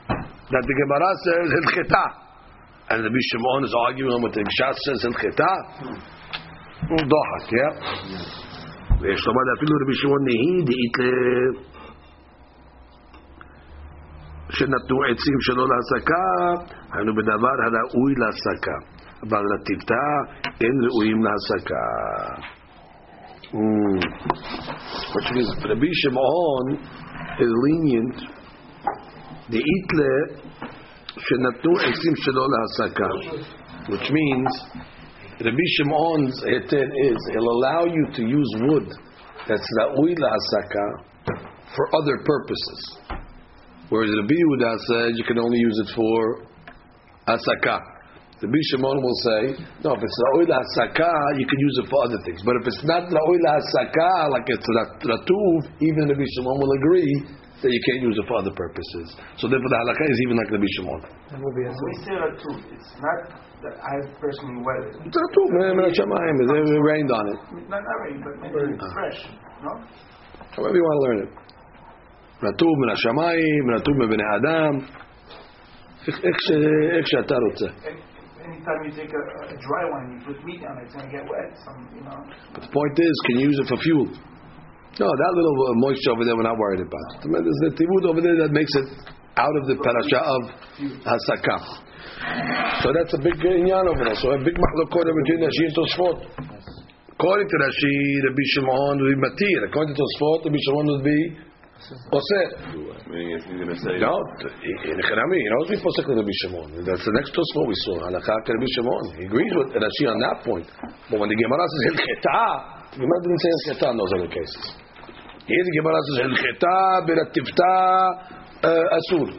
that the Gemara says Velcheta and Rabbi Shimon is arguing with the Hashas says Velcheta. Little dohak, yeah. ויש לומר אפילו רבי שמעון נהי דאית שנתנו עצים שלא להסקה היינו בדבר הראוי להסקה אבל לטבטה אין ראויים להסקה. רבי שמעון is lenient דאית שנתנו עצים שלא להסקה, which means Rabbi Shimon's heter is he'll allow you to use wood that's ra'ui la'asaka for other purposes, whereas Rabbi Yehuda said you can only use it for asaka. Rabbi Shimon will say no, if it's ra'ui la'asaka you can use it for other things, but if it's not ra'ui la'asaka like it's ratuv, even Rabbi Shimon will agree that you can't use it for other purposes. So therefore the halakha is even like Rabbi Shimon. We say ratuv, it's not that I personally weathered. It's not too bad. It rained on it. Not, not rain, but maybe it's fresh. No? However you want to learn it. רטוב מן השמיים, רטוב מבני האדם. איך שאתה רוצה. Anytime you take a, a dry one, you put meat on it, it's going to get wet. Some, you know. But the point is, can you use it for fuel? No, that little moisture over there, we're not worried about. There's the tivud over there that makes it out of the parasha of Hasakah. So that's a big inyan over there. So a big machlokot between Rashi and Tosfot. According to Rashi, Rabbi Shimon would be matir. According to Tosfot, Rabbi Shimon would be poser. No, in Echanami, he knows we posek with Rabbi Shimon. That's the next Tosfot we saw. Halakha Rabbi Shimon. He agrees with Rashi on that point. But when the Gemara says hilcheta, the Gemara didn't say hilcheta in those other cases. Here the Gemara says hilcheta berativta. uh, asur. Uh,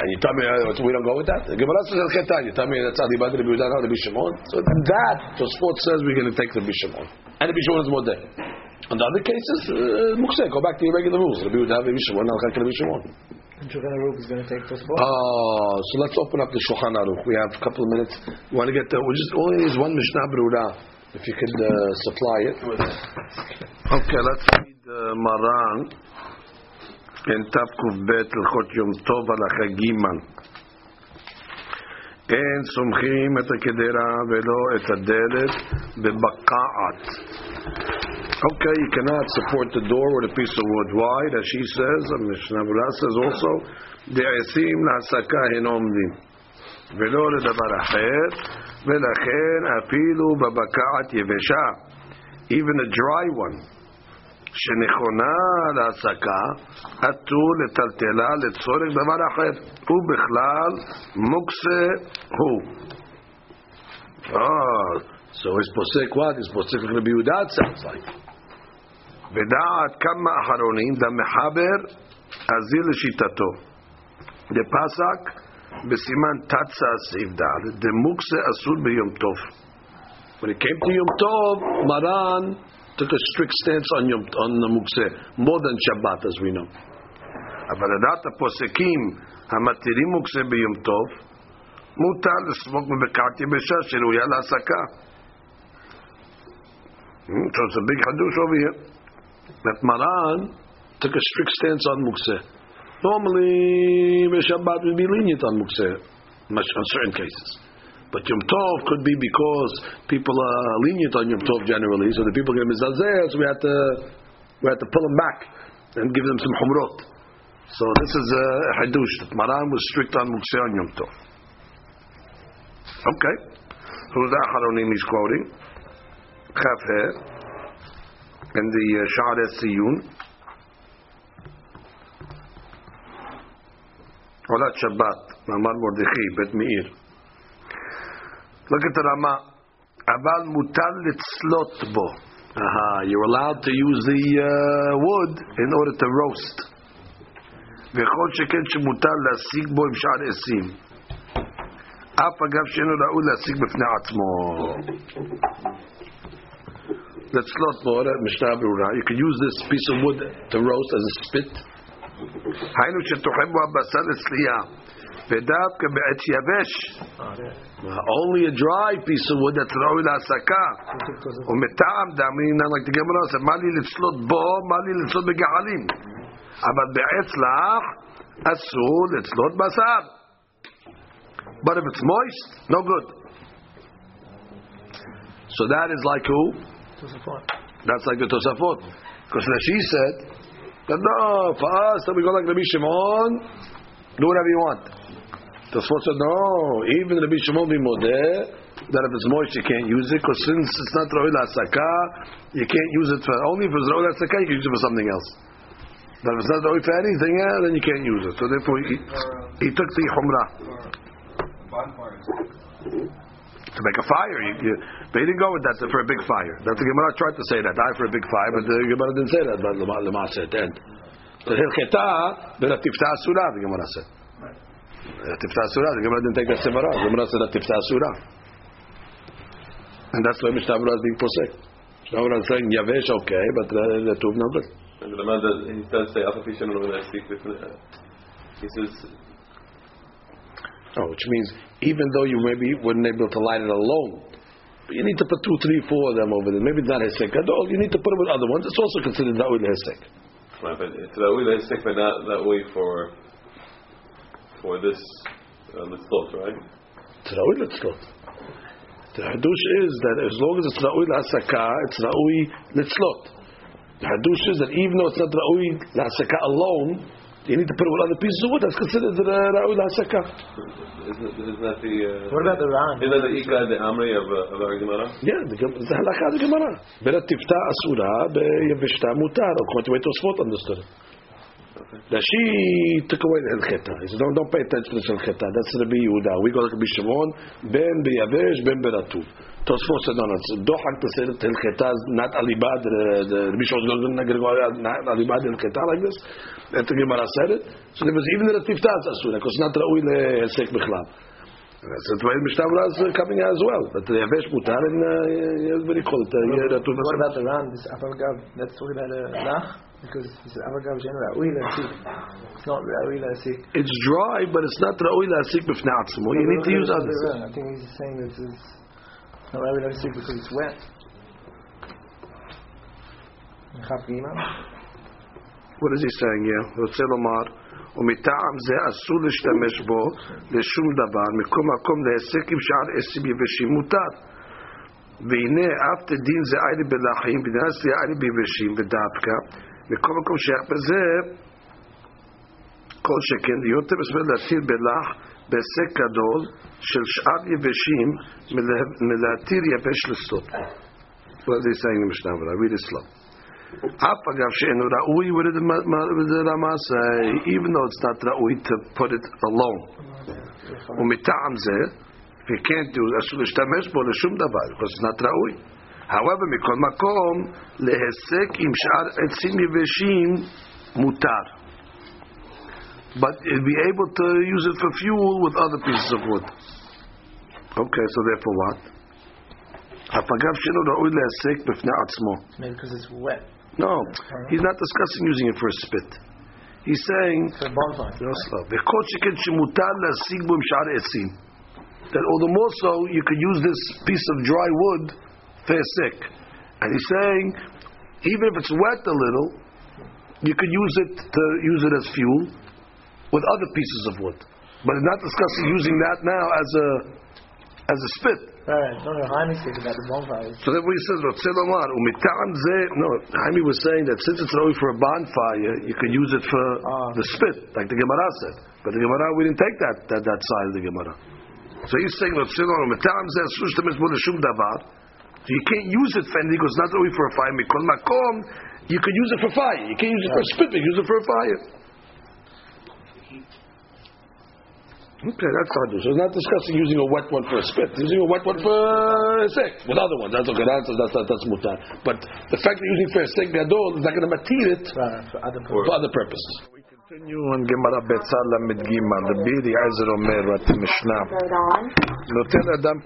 and you tell me uh, we don't go with that. Gemara says al Chetan. You tell me that's Adi Bad Rabbi Yehuda, Rabbi Shimon. So that Tosfot says we're going to take Rabbi Shimon, and Rabbi Shimon is more there. And the other cases, uh, Mukseh, go back to your regular rules. Rabbi Yehuda, Rabbi Shimon, al Chak Rabbi Shimon. And Shulchan Aruch is going to take Tosfot. Oh, so let's open up the Shulchan Aruch. We have a couple of minutes. We want to get there. We just only is one Mishnah Berurah. If you could uh, supply it. Okay, let's read uh, Maran. In Tavkuf Bet L'chot Yom Tov Al Hachagiman. En Somchim Et Kedera Velo Et Aderet Bebaka'at. Okay, you cannot support the door with a piece of wood. Why? As she says, and Mishnah Berurah says also, De'esim La'asaka Hen Omdim Velo Ledavar Acher Velachen Afilu Bebaka'at Yevesha. Even a dry one. שנכונה להסקה עטו לטלטלה לצורך דבר אחר הוא בכלל מוקסה הוא. Oh, so it's posek what? It's posek Rabbi Yehuda, it sounds like. ודעת כמה אחרונים דמחבר עזיר לשיטתו דפסק בסימן תצא סעיף ד' דמוקסה אסור ביום טוב. When it came to Yom Tov, Maran took a strict stance on Yom, on the Mukseh, more than Shabbat, as we know. אבל לדעת הפוסקים המתירים מוקסה ביום טוב, מותר לסמוק בבקעת יבשה שראויה להסקה. So it's a big hadush over here. That Maran took a strict stance on Mukseh. Normally, Shabbat would be lenient on Mukseh, much on certain cases. But Yom Tov could be because people are lenient on Yom Tov generally, so the people get mizazeh, so we have to we have to pull them back and give them some humrot. So this is a hadush that Maran was strict on Mukseh on Yom Tov. Okay, who's the Acharonim is quoting? Chafeh and the Sha'ar Siyun. Olat Shabbat, Mamar Mordechai, Bet Meir. Look at the Rama. Aval mutal litzlot bo. Aha, you're allowed to use the uh, wood in order to roast. V'chol sheken shemutal lasig bo im shar esim. Af agav she'enu ra'u lasig b'fnei atzmo. Litzlot bo, Mishnah Berurah. You can use this piece of wood to roast as a spit. Haynu shetocheh bo abasar esliyah. Only a dry piece of wood that's raw l'asaka. Umetam damrin, like the Gemara said, mali litzlot bo, mali litzlot begalim. But be'etz lach, asur litzlot basar. But if it's moist, no good. So that is like who? That's like the Tosafot, because Rashi said that no, for us, we go like Rabbi Shimon. Do whatever you want. The Tosfot said, no, even Rabbi Shimon be modeh that if it's moist you can't use it, because since it's not Ra'ul Asaka, you can't use it for, only if it's Ra'ul Asaka you can use it for something else. But if it's not Ra'ul for anything else, then you can't use it. So therefore he, he took the Humrah. To make a fire. You, you, they didn't go with that for a big fire. That's the Gemara tried to say that, I for a big fire, but the Gemara didn't say that, but Lema said end. So Hilcheta, then a Tifta Asura, the Gemara said. A Tifta Asura, the Gemara didn't take that Sevara. The Gemara said a Tifta Asura. And that's why Mishnah Berurah is being posek. Mishnah Berurah is saying, Yavesh, okay, but the Tuv, no good. And the man does, he does say, Alpha Fishan, when I speak with he says, oh, which means, even though you maybe weren't able to light it alone, but you need to put two, three, four of them over there. Maybe it's not Hesek. You need to put it with other ones. It's also considered not with Hesek. Right, but it's that way that's sick, but not that way for for this uh, litzlot, right? Tzraui litzlot. The hadush is that as long as it's ra'ui l'asaka, it's ra'ui litzlot. The hadush is that even though it's not ra'ui l'asaka alone, you need to put it with other pieces of wood. That's considered ra'ui l'asaka. Isn't, isn't that the uh, what about the ram? Isn't that the ikah the amri of uh, of our Gemara? Yeah, the halakha of the Gemara. Berat tifta asura beyavishta mutar. Or according to Tosfot understood it. Now she took away the Elcheta. He said, don't, don't pay attention to this Elcheta. That's the Rabbi Yehuda. We go like Rabbi Shimon, ben beyavesh, ben beratuv. Tosfos said, no, no, don't have to say that Elcheta is not alibad. Rabbi Shimon is not going to go not alibad Elcheta like this. And the Gemara said it. So there was even the Tifta Asura, because not Ra'ui le'sek bichlav. That's the way Mishnah is coming as well. But the Yavesh Mutar and what do you call it? What about the Ran, this Avalgav? That's talking about a Nach? Because it's Avagav it's not Ra'ui La'asik. It's dry, but it's not Ra'ui La'asik b'fnei atzmo. You need to use others. I think he's saying that it's not Ra'ui La'asik because it's wet. What is he saying here? Rotze lomar u'mita'am ze asur l'shtamesh bo l'shum davar mikom makom le'asekim she'al esim yeveshim mutar. Ve'ineh af tedin ze ayli belachim b'nas ze ayli b'yeveshim v'davka. בכל מקום שייך בזה כל שכן להיות מסוגל להתיר בלח בהישג גדול של שאר יבשים מלהתיר יבש לסוד. What are they saying in Mishnah? I read it slow. אף אגב שאינו ראוי, what did the Rama say? Even though it's not ראוי to put it alone. ומטעם זה, if you can't do it, אסור להשתמש בו לשום דבר, because it's not ראוי. However, mikol makom lehesek im shar etzim yeveshim mutar, but be able to use it for fuel with other pieces of wood. Okay, so therefore what? Hapagav shelo ra'ui lehesek b'fnei atzmo. Maybe because it's wet. No, he's not discussing using it for a spit. He's saying v'kol sheken shemutar lehesek b'im shar etzim. That all the more so you could use this piece of dry wood. They're sick, and he's saying even if it's wet a little, you could use it to use it as fuel with other pieces of wood, but it's not discussing using that now as a as a spit. Right? No, no, Jaime said about the bonfire. So then he says, no, Jaime was saying that since it's only for a bonfire, you could use it for ah. the spit, like the Gemara said. But the Gemara we didn't take that that, that side of the Gemara. So he's saying so you can't use it for anything because it's not only for a fire. Mikol makom, you can use it for fire. You can't use it for a spit, but you use it for a fire. Okay, that's hard to do. So it's not discussing using a wet one for a spit. Using a wet one for a sick. With other ones, that's okay. That's that's that's mutar. But the fact that using for a sick gadol is not going to matir it for other for other purposes. We continue on Gemara Betzalel Midgima. The Biri Ezer Omer at Mishnah. So a person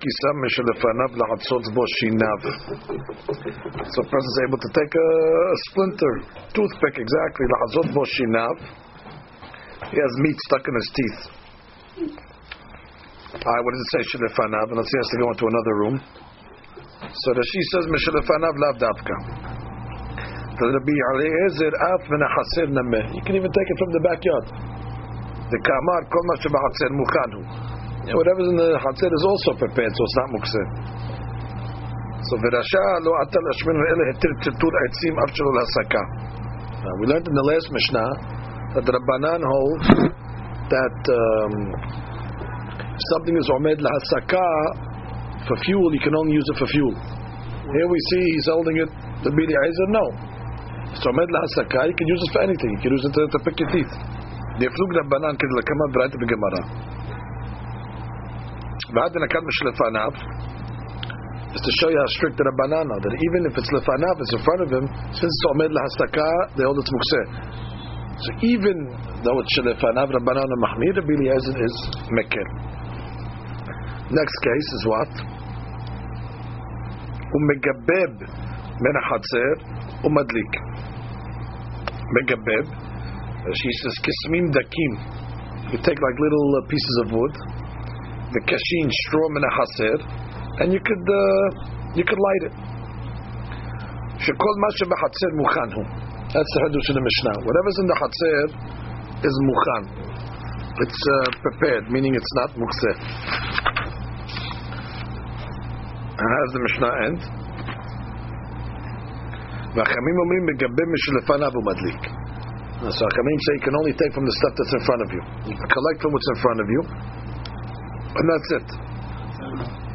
is able to take a, a splinter, toothpick exactly, he has meat stuck in his teeth. I wouldn't say Shalefanav, unless he has to go into another room. So the she says, Mishalefanav lav davka. The Rabbi Eliezer af minachasir nameh. You can even take it from the backyard. The kamar kol ma shebahatzer mukhanu. Whatever's in the chatzir is also prepared, so it's not mukseh. So v'rasha lo atal ashmin ve'ele hetir tirtur etzim av shelo l'hasaka. We learned in the last Mishnah that the Rabbanan holds that um, something is omed l'hasaka for fuel, you can only use it for fuel. Here we see he's holding it, the Biri Ezer, no. So omed l'hasaka, you can use it for anything. You can use it to, to pick your teeth. The Eflug Rabbanan kid l'kama v'rayt v'gemara. Just to show you how strict the Rabbanan are, that even if it's lefanav, it's in front of him, since it's omed lahasaka, they hold it's mukseh. So even though it's lefanav, Rabbanan and Mahmir, Rabbi Eliezer is mekel. Next case is what? Umegabeb men hachatzir umadlik. Megabeb, she says kismim dakim. You take like little uh, pieces of wood. The kashin straw min a hasir, and you could uh, you could light it. Shekol mashe b'chatzir mukhanhu. That's the hadush in the Mishnah. Whatever's in the chatzir is mukhan. It's uh, prepared, meaning it's not mukseh. And how does the Mishnah end? V'achamim omrim begabim mishlefanav umadlik. So Achamim say you can only take from the stuff that's in front of you. You can collect from what's in front of you. And that's it.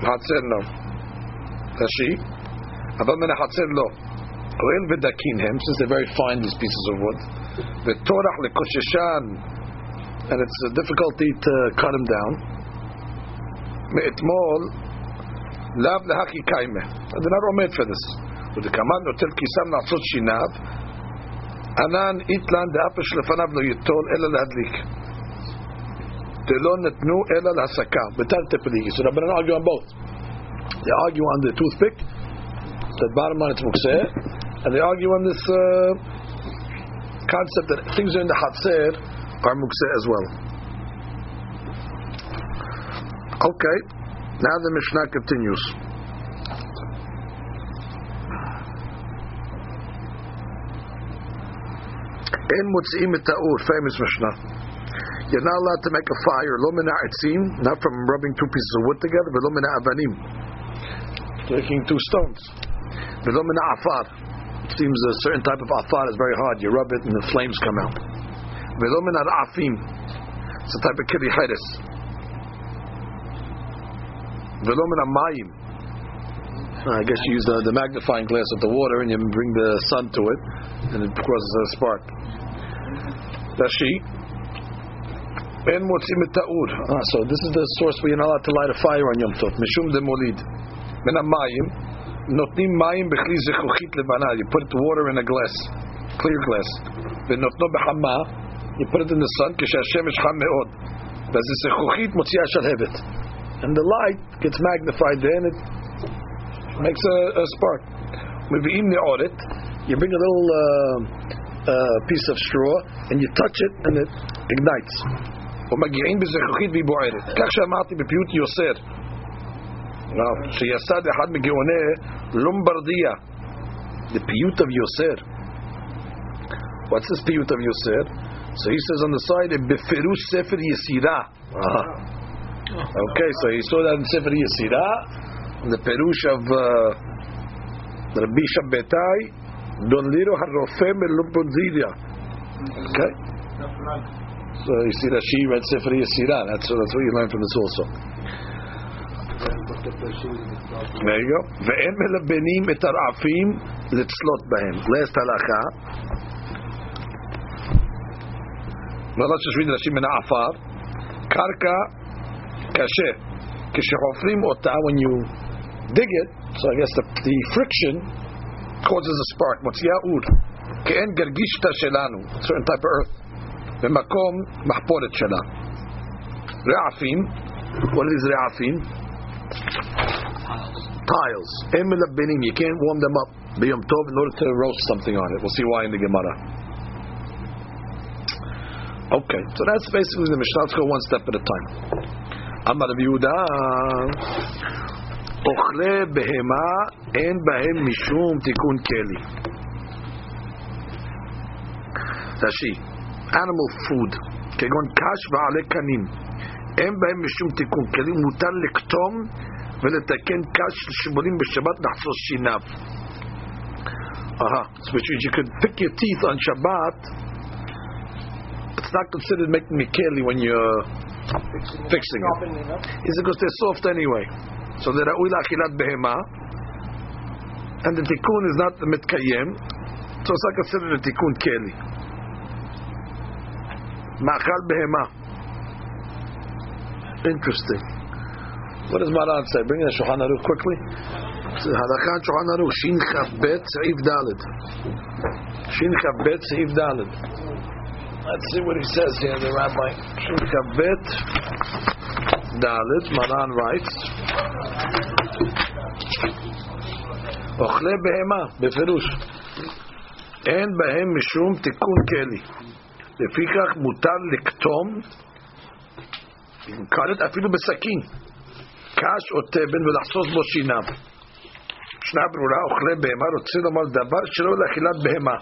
Hatzer no. That's she. But men hatzer lo. Koil v'dakinhem, since they're very fine, these pieces of wood. V'torach l'kosheshan, and it's a difficulty to cut them down. Me'etmol lav l'haki kaime, and they're not all made for this. V'dekaman notel kisam na'asot shinav, anan itlan de'apesh lefanav lo yitol ela lahadlik. They learn that nu ela l'hasaka betar tepeligi. So Rabbanan argue on both. They argue on the toothpick, the bottom line it's mukseh, and they argue on this uh, concept that things are in the hatser are mukseh as well. Okay, now the Mishnah continues. En mutzi'im ta'ur, famous Mishnah. You're not allowed to make a fire, lo mina etzim, not from rubbing two pieces of wood together, but lo mina avanim, taking two stones, but lo mina afar. It seems a certain type of afar is very hard. You rub it and the flames come out. But lo mina afim, it's a type of keli haris. But lo mina mayim, I guess you use the, the magnifying glass of the water and you bring the sun to it, and it causes a spark. That's she. Ah, so this is the source where you're not allowed to light a fire on Yom Tov. Mishum de molid. Men hamayim notnim mayim bechli zechukit levana. You put water in a glass, clear glass. V'notno b'chama. You put it in the sun. K'shashem ishcham meod. V'zechukit motzia shalhevet. And the light gets magnified there, and it makes a, a spark. Mevi'im ne'oret. You bring a little uh, uh, piece of straw and you touch it, and it ignites. ומגיעים בזכוכית והיא בוערת. כך שאמרתי בפיוט יוסר, שיסד אחד מגאוני לומברדיה, the פיוט of יוסר. What's this פיוט of יוסר? So he says on the side, בפירוש ספר יסירה. Okay, so he saw that in ספר יסירה, the פירוש of רבי שבתאי, דון לירו הרופא מלומברדיה. Okay? So you see that she read Sefer Yesirah. That's that's what you learn from this also. There you go. Ve'em elabenim etarafim letzlot b'hem. Last halacha. Now let's just read Rashi min ha'afar. Karka kasher. K'shechofrim otah, when you dig it. So I guess the, the friction causes a spark. Motzia ur. Ke'en gergishta shelanu. Certain type of earth. במקום מחפורת שלה רעפים, what is רעפים? Tiles. הם מלבנים, you can't warm them up ביום טוב in order to roast something on it. We'll see why in the Gemara. Okay, so that's basically the Mishnah. Let's go one step at a time. אמר רב יהודה אוכלי בהמה אין בהם משום תיקון כלי. תשי animal food, כגון קש ועלי קנים, אין בהם משום תיקון כלים, מותר לקטום ולתקן קש לשמונים בשבת לחצוץ שיניו. Aha, so which means you could pick your teeth on Shabbat. It's not considered making a keli when you're fixing it. It's because they're soft anyway. So they're ra'ui l'achilat behema, and the tikkun is not the mitkayem, so it's not considered a tikkun keli. Ma'achal behema. Interesting. What does Maran say? Bring in the Shulchan Aruch quickly. Halakha Shulchan Aruch Shin Chaf Bet Seif Daled. Shin Chaf Bet Seif Daled. Let's see what he says here. The Rabbi Shin Chaf Bet Daled. Maran writes. Ochle behema beferush. En behem mishum tikun keli. לפיכך מותר לקטום, קראת אפילו בסכין, קש או תבן ולחסוס בו שיניו. שנה ברורה, אוכלי בהמה רוצה לומר דבר שלא לאכילת בהמה,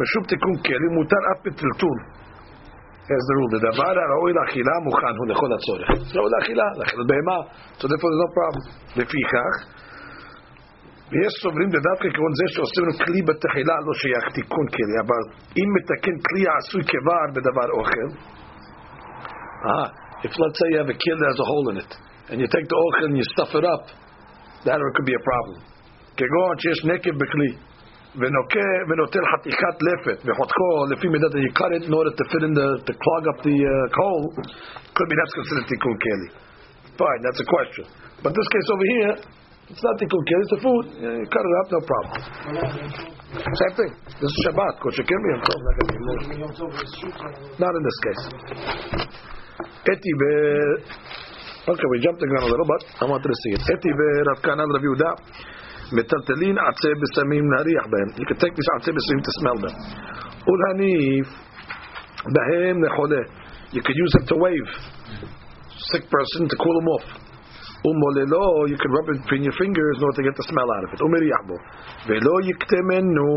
משום תיקון כלי מותר אף בטלטול. As the rule, the דבר הראוי לאכילה מוכן הוא לכל הצורך, לא לאכילה, לאכילת בהמה, so therefore there's no problem. לפיכך ויש סוברים בדווקא כגון זה שעושים לנו כלי בתחילה לא שייך תיקון כלי, אבל אם מתקן כלי העשוי כבר בדבר אוכל. If let's say you have a kid that has a hole in it and you take the oil and you stuff it up that could be a problem. כגון שיש נקב בכלי, ונוקה ונוטל חתיכת לפת, וחותכו לפי מידת, you cut it in order to fit in the, to clog up the uh, hole, could be that's considered tikkun keli. Fine, that's a question. But this case over here, it's not tikkun keli, it's the food. You cut it up, no problem. Same thing. This is Shabbat. Not in this case. Eti be... Okay, we jumped the gun a little, but I wanted to see it. Eti be Rav Kanan Rav Yehuda. Metaltelin atzeh b'samim nariach b'hem. You can take this atzeh b'samim to smell them. Ulhanif b'hem necholeh. You could use it to wave. Sick person to cool him off. Umolelo, you can rub it between your fingers in order to get the smell out of it. Umeriyahbo. Velo yiktemenu.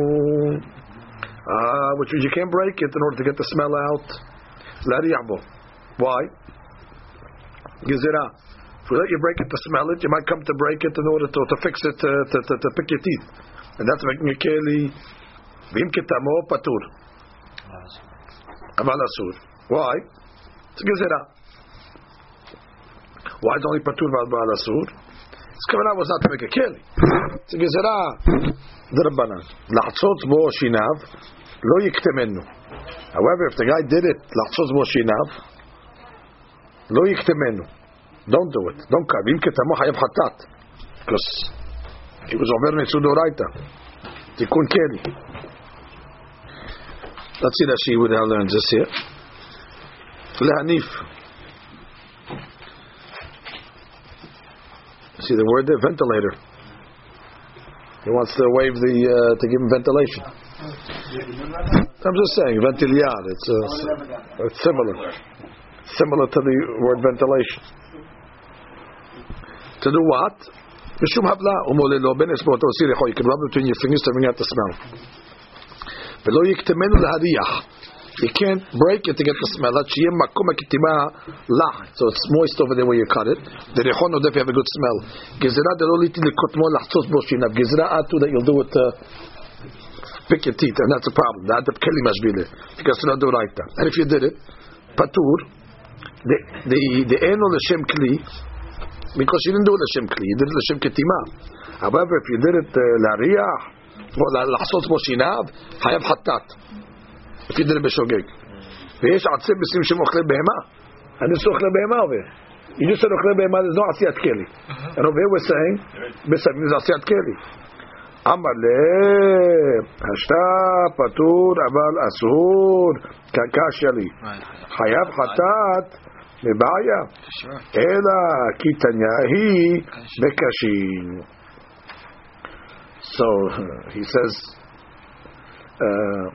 Ah, which means you can't break it in order to get the smell out. Lariyahbo. Why? Gezerah. If we let you break it to smell it, you might come to break it in order to, to fix it, to, to, to, to pick your teeth. And that's making a keli. Vim kitamo patur. Aval asur. Why? It's gezerah. Why is only patur ba'al asur? His kavanah was not to make a keli. It's a gezerah. D'Rabbanan. Lachtzot bo shinav lo yiktemenu. However, if the guy did it, lachtzot bo shinav lo yiktemenu. Don't do it. Don't come. Im ketamo hayav hatat. Because he was over mitzudoraita. Tikkun keli. Let's see that she would have learned this here. Lehanif. See the word there? Ventilator. He wants to wave the, uh, to give him ventilation. I'm just saying, ventiliar. It's, uh, it's similar. Similar to the word ventilation. To do what? You can rub between your fingers to bring out the smell. You can't break it to get the smell. So it's moist over there where you cut it. The rechon odef, you have a good smell. That you'll do it to pick your teeth, and that's a problem. And if you did it, patur, the the the eno l'shem kli, because you didn't do it l'shem kli, you did it l'shem ketima. However, if you did it l'ariach or l'achsot moshinav, hayav hatat. If you did it b'shogeg, there's atzeh b'sim shem ochle behema, and this ochle behema over here. You just said ochle behema. There's no atziyat keli, and over here we're saying b'samim is atziyat keli. Amar le hashta patur aval asur kakashali hayav hatat mebaya ela kitanyahi bekashin. So he says. Uh,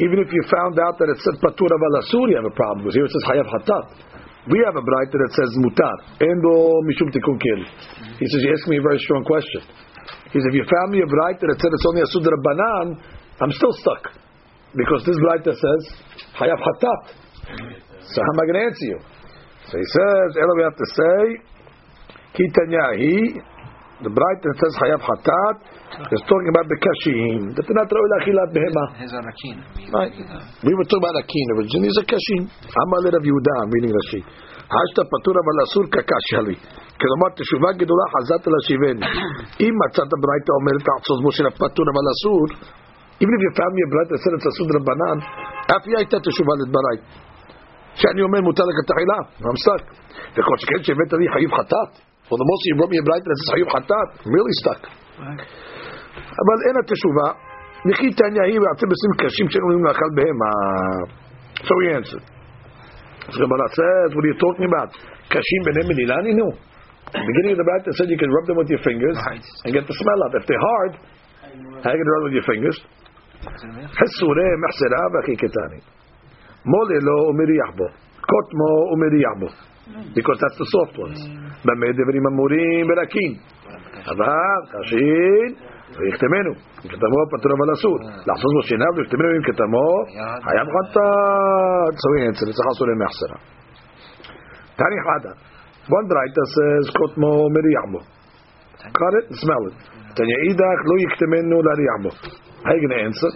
Even if you found out that it said patur aval asur, you have a problem. Because here it says hayav hatat. We have a braita that says mutar. Endo mishum tikkun keli. He says, you asked me a very strong question. He says, if you found me a braita that said it's only asur d'Rabbanan, I'm still stuck. Because this braita says hayav hatat. So how am I going to answer you? So he says, Elo we have to say, ki tanyahi. The bright that says Hayav Hatat is talking about the Kashin. That not Raul Achilat Behema. He's on Akin. We were talking about Akin originally. He's a Kashin. Amalei Rav Yehuda, meaning Rashi. Hashta patur aval asur kakashali. Kedomar teshuva gedola hazat lashiveni. Im matzat the bright omer ta'atzos moshe la patur aval asur. Even if you found me a bright that said it's asur d'Rabbanan, afi ayta teshuva l'dbarai. She'ani omer mutar lekatahila. I'm stuck. V'kol sheken shevet ali Hayav Hatat. Well, the most you brought me a blight that says Hayub Hatat, I'm really stuck. But in a teshuva, so he answered. So the Gemara says, what are you talking about? Kashim b'nei mililani? No. At the beginning of the blight, they said you can rub them with your fingers and get the smell out. If they're hard, how are you going to rub with your fingers? Hesureh mechsera v'achiketani. Molelo umiriyahbo. Kotmo umiriyahbo. Because that's the soft ones. So we answer. It's a hasurah mechsera. Tani hada. One writer says kotmo meriyamo. Cut it and smell it. Tanyaidach lo yiktemenu la riyamo. How are you going to answer?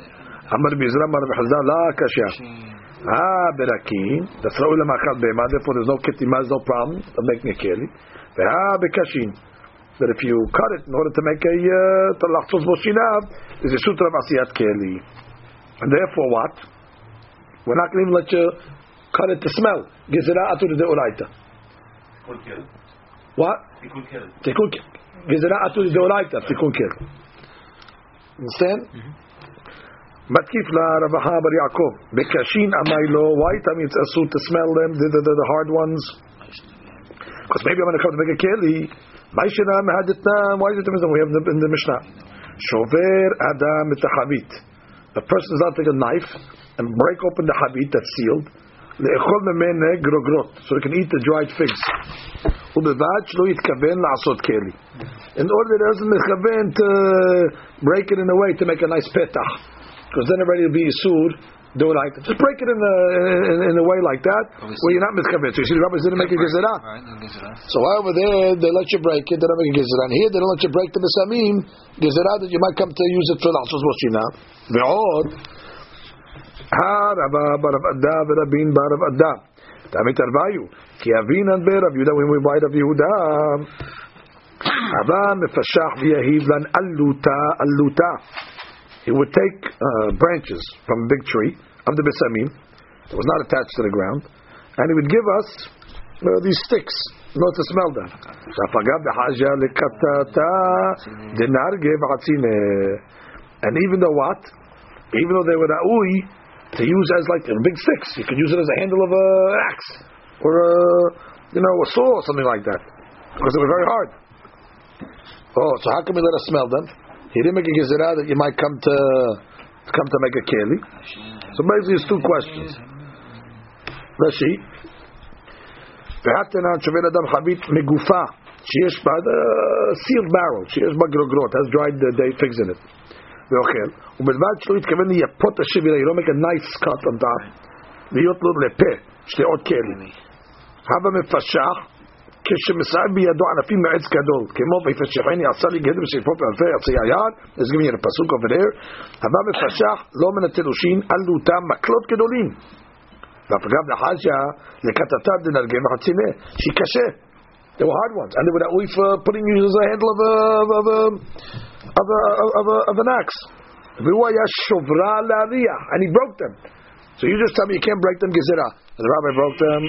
Amar bizram amar b'chazal la kasha. Ah, berakim. That's how ulam achad be'emad. Therefore, there's no ketimah, there's no problem of making a keli. Ah, bekashin. That if you cut it in order to make a talachtos boshinav, is a sutra of asiyat keli. And therefore, what? We're not going to even let you cut it to smell. Gezerah atur deoraita. What? Tikun keli. Tikun keli. Gezerah atur deoraita. Tikun keli. Understand? Mm-hmm. Matkif la Ravacha bar Yaakov bekashin amaylo. Why? I mean, it's asur to smell them, the the, the, the hard ones. Because maybe I'm going to come to make a keli. Ma'ishinam haditnam. Why is it different than we have in the, in the Mishnah? Shover adam et habit. A person is not take a knife and break open the habit that's sealed. Le'echol memene grogrot, so he can eat the dried figs. Ubevad shlo yitkaven la'asot keli. In order that he doesn't mitkaven to break it in a way to make a nice petach. Because then everybody will be sued. Do it like just break it in a in, in a way like that, obviously, where you're not miskaved. So you see, the rabbis didn't make a gezerah. Right, so over there they let you break it, they don't make a gezerah. And here they don't let you break the mesamim gezerah that you might come to use it for la'asos boshina. Ve'od harava barav adda v'rabin barav adda tamit arvayu ki avinan berav Yehuda when we buy of Yehuda hava mefashach v'yahiv lan aluta aluta. He would take uh, branches from a big tree of the besamim that was not attached to the ground, and he would give us uh, these sticks in order to smell them. And even though what? Even though they were ra'ui to use as like big sticks, you could use it as a handle of an axe or a, you know, a saw or something like that, because they were very hard. Oh, so how can we let us smell them? He didn't make a gezerah that you might come to come to make a keli. So basically, it's two questions. Let's see. V'hatenan shovel adam chavit megufa sheyesh ba sealed barrel sheyesh ba grogrot has dried the day figs in it. Ve'ochel u'bedvad shlo yitkaven liyapot hashivira. You don't make a nice cut on top. Liyot lo lepeh shteot keli. Haba mefashach. כשמסעד בידו ענפים מעץ גדול כמו ויפשחני עשה לי גדם שיפות אלפי עצי היעד. Let's give me a pasuk over there. הבא מפשח לא מן התלושין עלותם מקלות גדולים ואפגב לחז'ה לקטטת דנרגי מחציני שקשה. They were hard ones and they were that way for putting you as a handle of a of a of a of, a, of an axe. והוא היה שוברה להריח and he broke them. So you just tell me you can't break them גזירה. The rabbi broke them.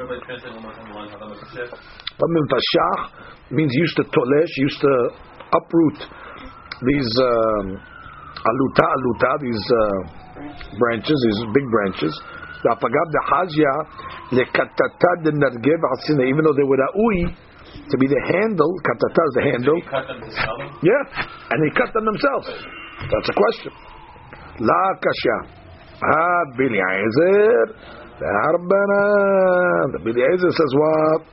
Bamin Pashach means used to tolesh, used to uproot these aluta um, aluta, these uh, branches, these big branches. The apagab the hazia lekatata de nargev hasina, even though they were aui to be the handle, katata is the handle. Yeah, and they cut them themselves. That's a question. La kasha ha bilyazer. The Harbana, the Bili Ezer says what?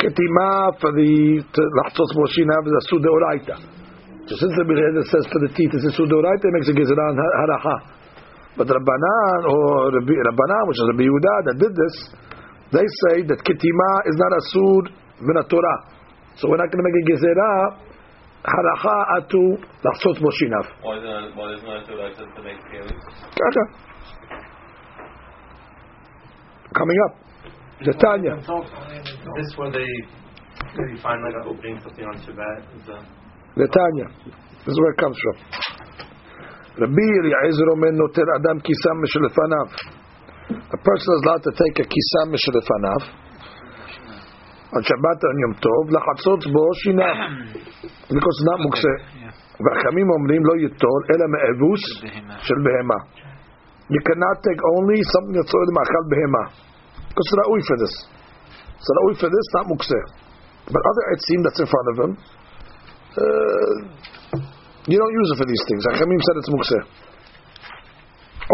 Ketima for the Lachtos Moshina is a Sudoraita. So since the Bili Ezer says for the teeth is a Sudoraita, it makes a Gezerah Haracha. But Rabbanan, or Rabbanan, which is Rabbi Yehuda, that did this, they say that Ketima is not a Sud Min Torah. So we're not going to make a Gezerah Haracha Atu Lachtos Moshina. Why is it not a Sudoraita to make Kelim? Coming up, the Tanya. This where they maybe find like opening something on Shabbat. The Tanya. This is where it comes from. Rabbi Eliezer omer noter adam kisam mishlefanav. A person is allowed to take a kisam mishlefanav on Shabbat and Yom Tov lachatzot bo shinav because it's not mukseh. V'achamim omrim lo yitol ela me'avus shel behema. You cannot take only something that's already ma'achal behema. Because it's ra'ui for this. It's ra'ui for this, not mukseh. But other etzim that's in front of him, uh, you don't use it for these things. Hachamim said it's mukseh.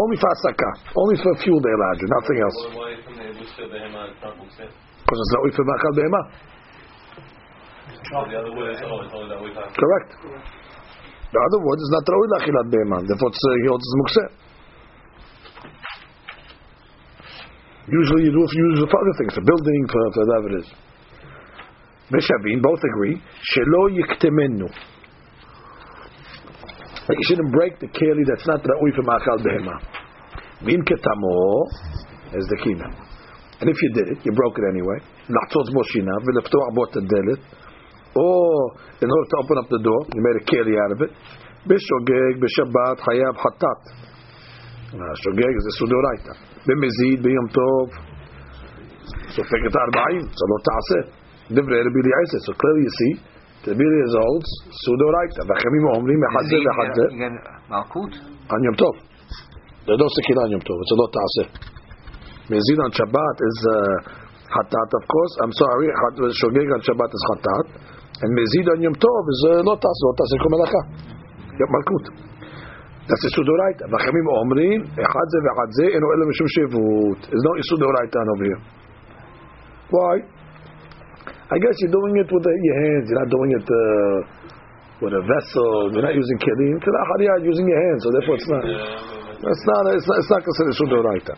Only for asaka. Only for fuel they allowed you, nothing else. Because it's ra'ui for ma'achal behema. Correct. The other word is not ra'ui l'achilat behema. Therefore he holds it's mukseh. Usually you do if you use it for other things, for building, for, for whatever it is. Meshavim both agree. Shelo yiktemenu. that you shouldn't break the keli that's not ra'ui for ma'achal behema. Min ketamo is the kina. And if you did it, you broke it anyway. Nachtzot moshina v'leptoach bot adelit, or in order to open up the door, you made a keli out of it. B'shogeg b'shabbat chayav hatat. Shogeg is a sudoraita. B'mezid b'yom tov. So figure arba'in, so lo ta'aseh. Divrei Rabbi Eliezer. So clearly you see, Rabbi Eliezer holds sudoraita. V'chemim omrim mechazeh mechazeh. Again, malchut. On Yom Tov, there's no sekila on Yom Tov. It's a lo ta'aseh. Mezid on Shabbat is hatat, of course. I'm sorry, shogeg on Shabbat is hatat, and mezid on Yom Tov is lo ta'aseh. Lo ta'aseh kol melakha. Yom malchut. That's the sudoraita. V'chemim omrim mechazeh mechazeh. Eno ela mishum shivut. There's no sudoraita over here. Why? I guess you're doing it with the, your hands. You're not doing it uh, with a vessel. You're not using kelim. You're using your hands, so therefore it's not. It's not. It's not. It's not considered sudoraita.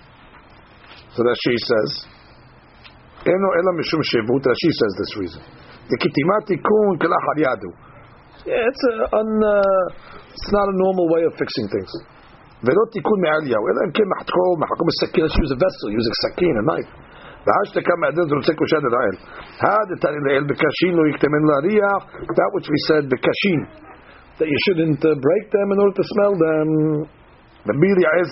So that she says, "Eno ela mishum shivut." She says this reason. The kitimati kun kela hariyadu. Yeah, it's a, an, uh, it's not a normal way of fixing things. Velo tikun me'aliyah. Ela imken mahtakom mahtakom sakin. She uses a vessel, using sakin, a knife. That which we said, b'kashin, that you shouldn't uh, break them in order to smell them. Right.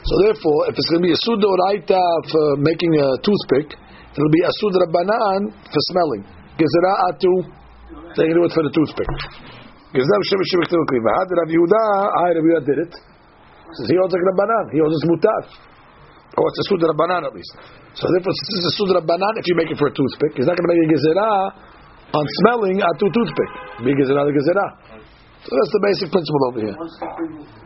So therefore, if it's going to be a sudoraita for making a toothpick, it'll be a sud rabbanan for smelling. They're going to do it for the toothpick. Because Rabbi Yehuda did it. He holds like Rabbanan. He holds it's mutar. Or it's a sud Rabbanan at least. So therefore, since it's a sud Rabbanan, if you make it for a toothpick, he's not going to make a gezerah on smelling a toothpick. Be gezerah to gezerah. So that's the basic principle over here.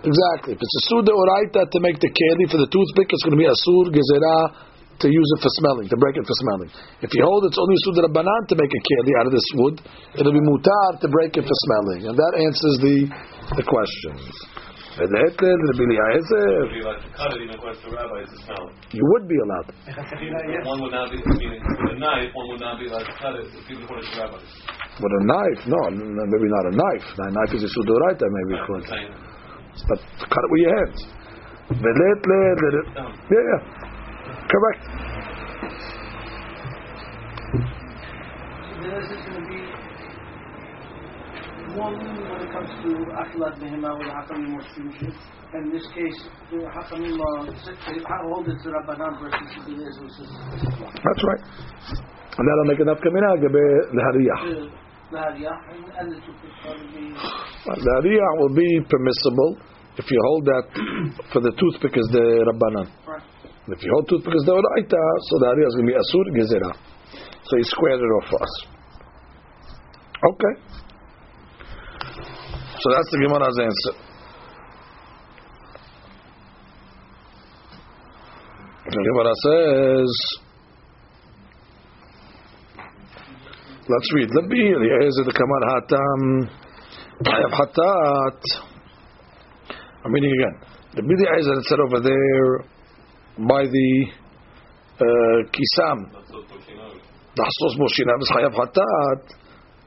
Exactly. If it's a sud oraita to make the keli for the toothpick, it's going to be a sud gezerah to use it for smelling, to break it for smelling. If you hold it's only sud rabbanan to make a keli out of this wood, it'll be mutar to break it for smelling, and that answers the the question. You would be allowed. One would not be, meaning with a knife, one would not be allowed to cut it if you reported to rabbis. With a knife? No, maybe not a knife. A knife is a sudoraita, maybe. But cut it with your hands. Yeah, yeah. Correct. So there is going to be one when it comes to akhlat behema with hakamim or shushes. In this case, the hakamim hold it to Rabbanan versus the Yezuz. That's right. And that'll make enough kamina gabe the hariyah. The hariyah and the toothpick. The hariyah will be permissible if you hold that for the toothpick is the Rabbanan. Right. If you hold toothpick is the oraita, so the area is going to be asur gezerah. So he squared it off for us. Okay. So that's the Gemara's answer. The Gemara says, let's read. Labi Eliezer the Kamar Hatam. Ayav Hatat. I'm reading again. The Labi Eliezer that said over there, by the uh, kisam, dachsos moshinav is chayav hatat.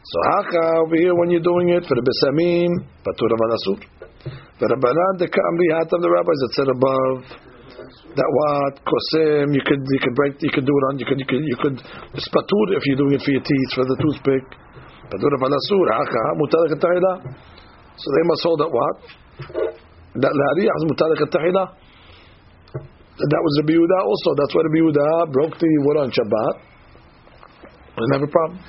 So haka over here when you're doing it for the besamim, patur amanasur. The rabbanan the kamri hatam the rabbis that said above that what kosem you could you could break you could do it on you could you could you could it's patur if you're doing it for your teeth for the toothpick patur amanasur haka mutarek ta'ila. So they must hold that what that lahariya is mutarek ta'ila. That was Rabbi Yehuda also. That's why Rabbi Yehuda broke the wood on Shabbat. Didn't have a problem.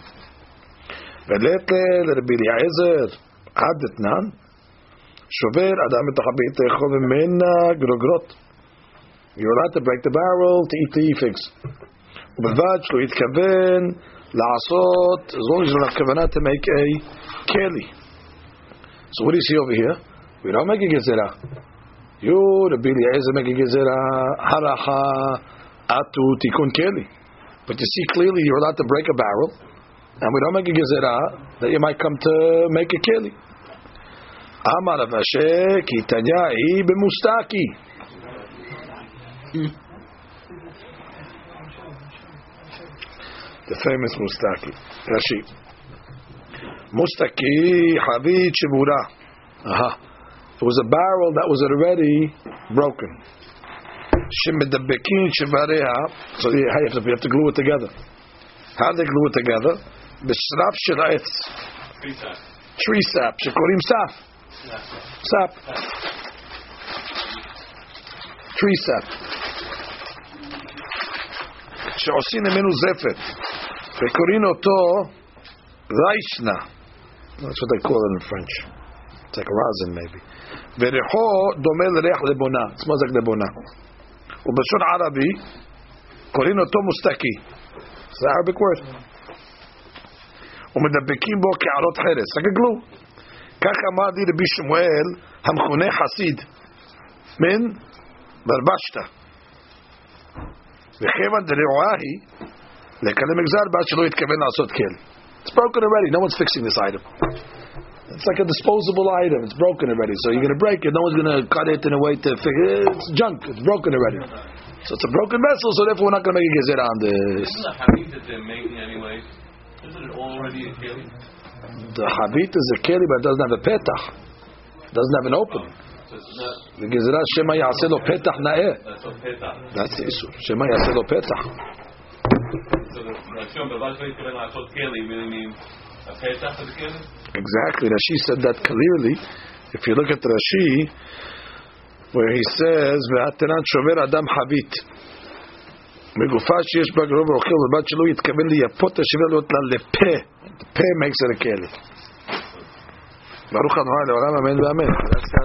You're allowed to break the barrel to eat the figs. As long as you don't have kavanah to make a keli. So what do you see over here? We don't make a gezerah. You, Rabbi Eliezer, make a gezerah, haracha, atu, tikun keli. But you see clearly you're allowed to break a barrel, and we don't make a gezerah that you might come to make a keli. Amar Rav Asher, ki tanya hi b'mustaki. The famous Mustaki. Rashi. Mustaki Habit Shibura. Aha. It was a barrel that was already broken. Shemidabekin Shivareha. So you have, to, you have to glue it together. How do they glue it together? Bishraf Shiraitz. Tree sap. Tree sap. Shikorim sap. Sap. Tree sap. שעושים ממנו זפת וקוראים אותו ריישנה. That's what they call it in French. It's like rosin maybe. וריחו דומה לריח לבונה. It smells like לבונה. ובשון ערבי קוראים אותו מוסתקי. It's an Arabic word. ומדבקים בו כערות חרס. Like a glue. כך אמר לי רבי שמואל המכונה חסיד מן ברבשתה. It's broken already. No one's fixing this item. It's like a disposable item. It's broken already. So you're going to break it. No one's going to cut it in a way to fix it. It's junk. It's broken already. So it's a broken vessel. So therefore, we're not going to make a gezerah on this. Isn't the habit that they're making anyway? Isn't it already a keli? The habit is a keli, but it doesn't have a petach. It doesn't have an opening. Oh. The gezerah shema yaseh lo petach naeh. That's the issue. Shema yaseh lo petach. So the Rashi Bavashli kaven la'asot keli really means a petach of the keli. Exactly. Rashi said that clearly. If you look at Rashi, where he says ve'atenan shomer adam habit megufa sheyesh ba glo rochel lebat shelo yitkaven liyapot shevel lot lepeh. The peh makes it a keli. Baruch Adonai le'olam amen ve'amen.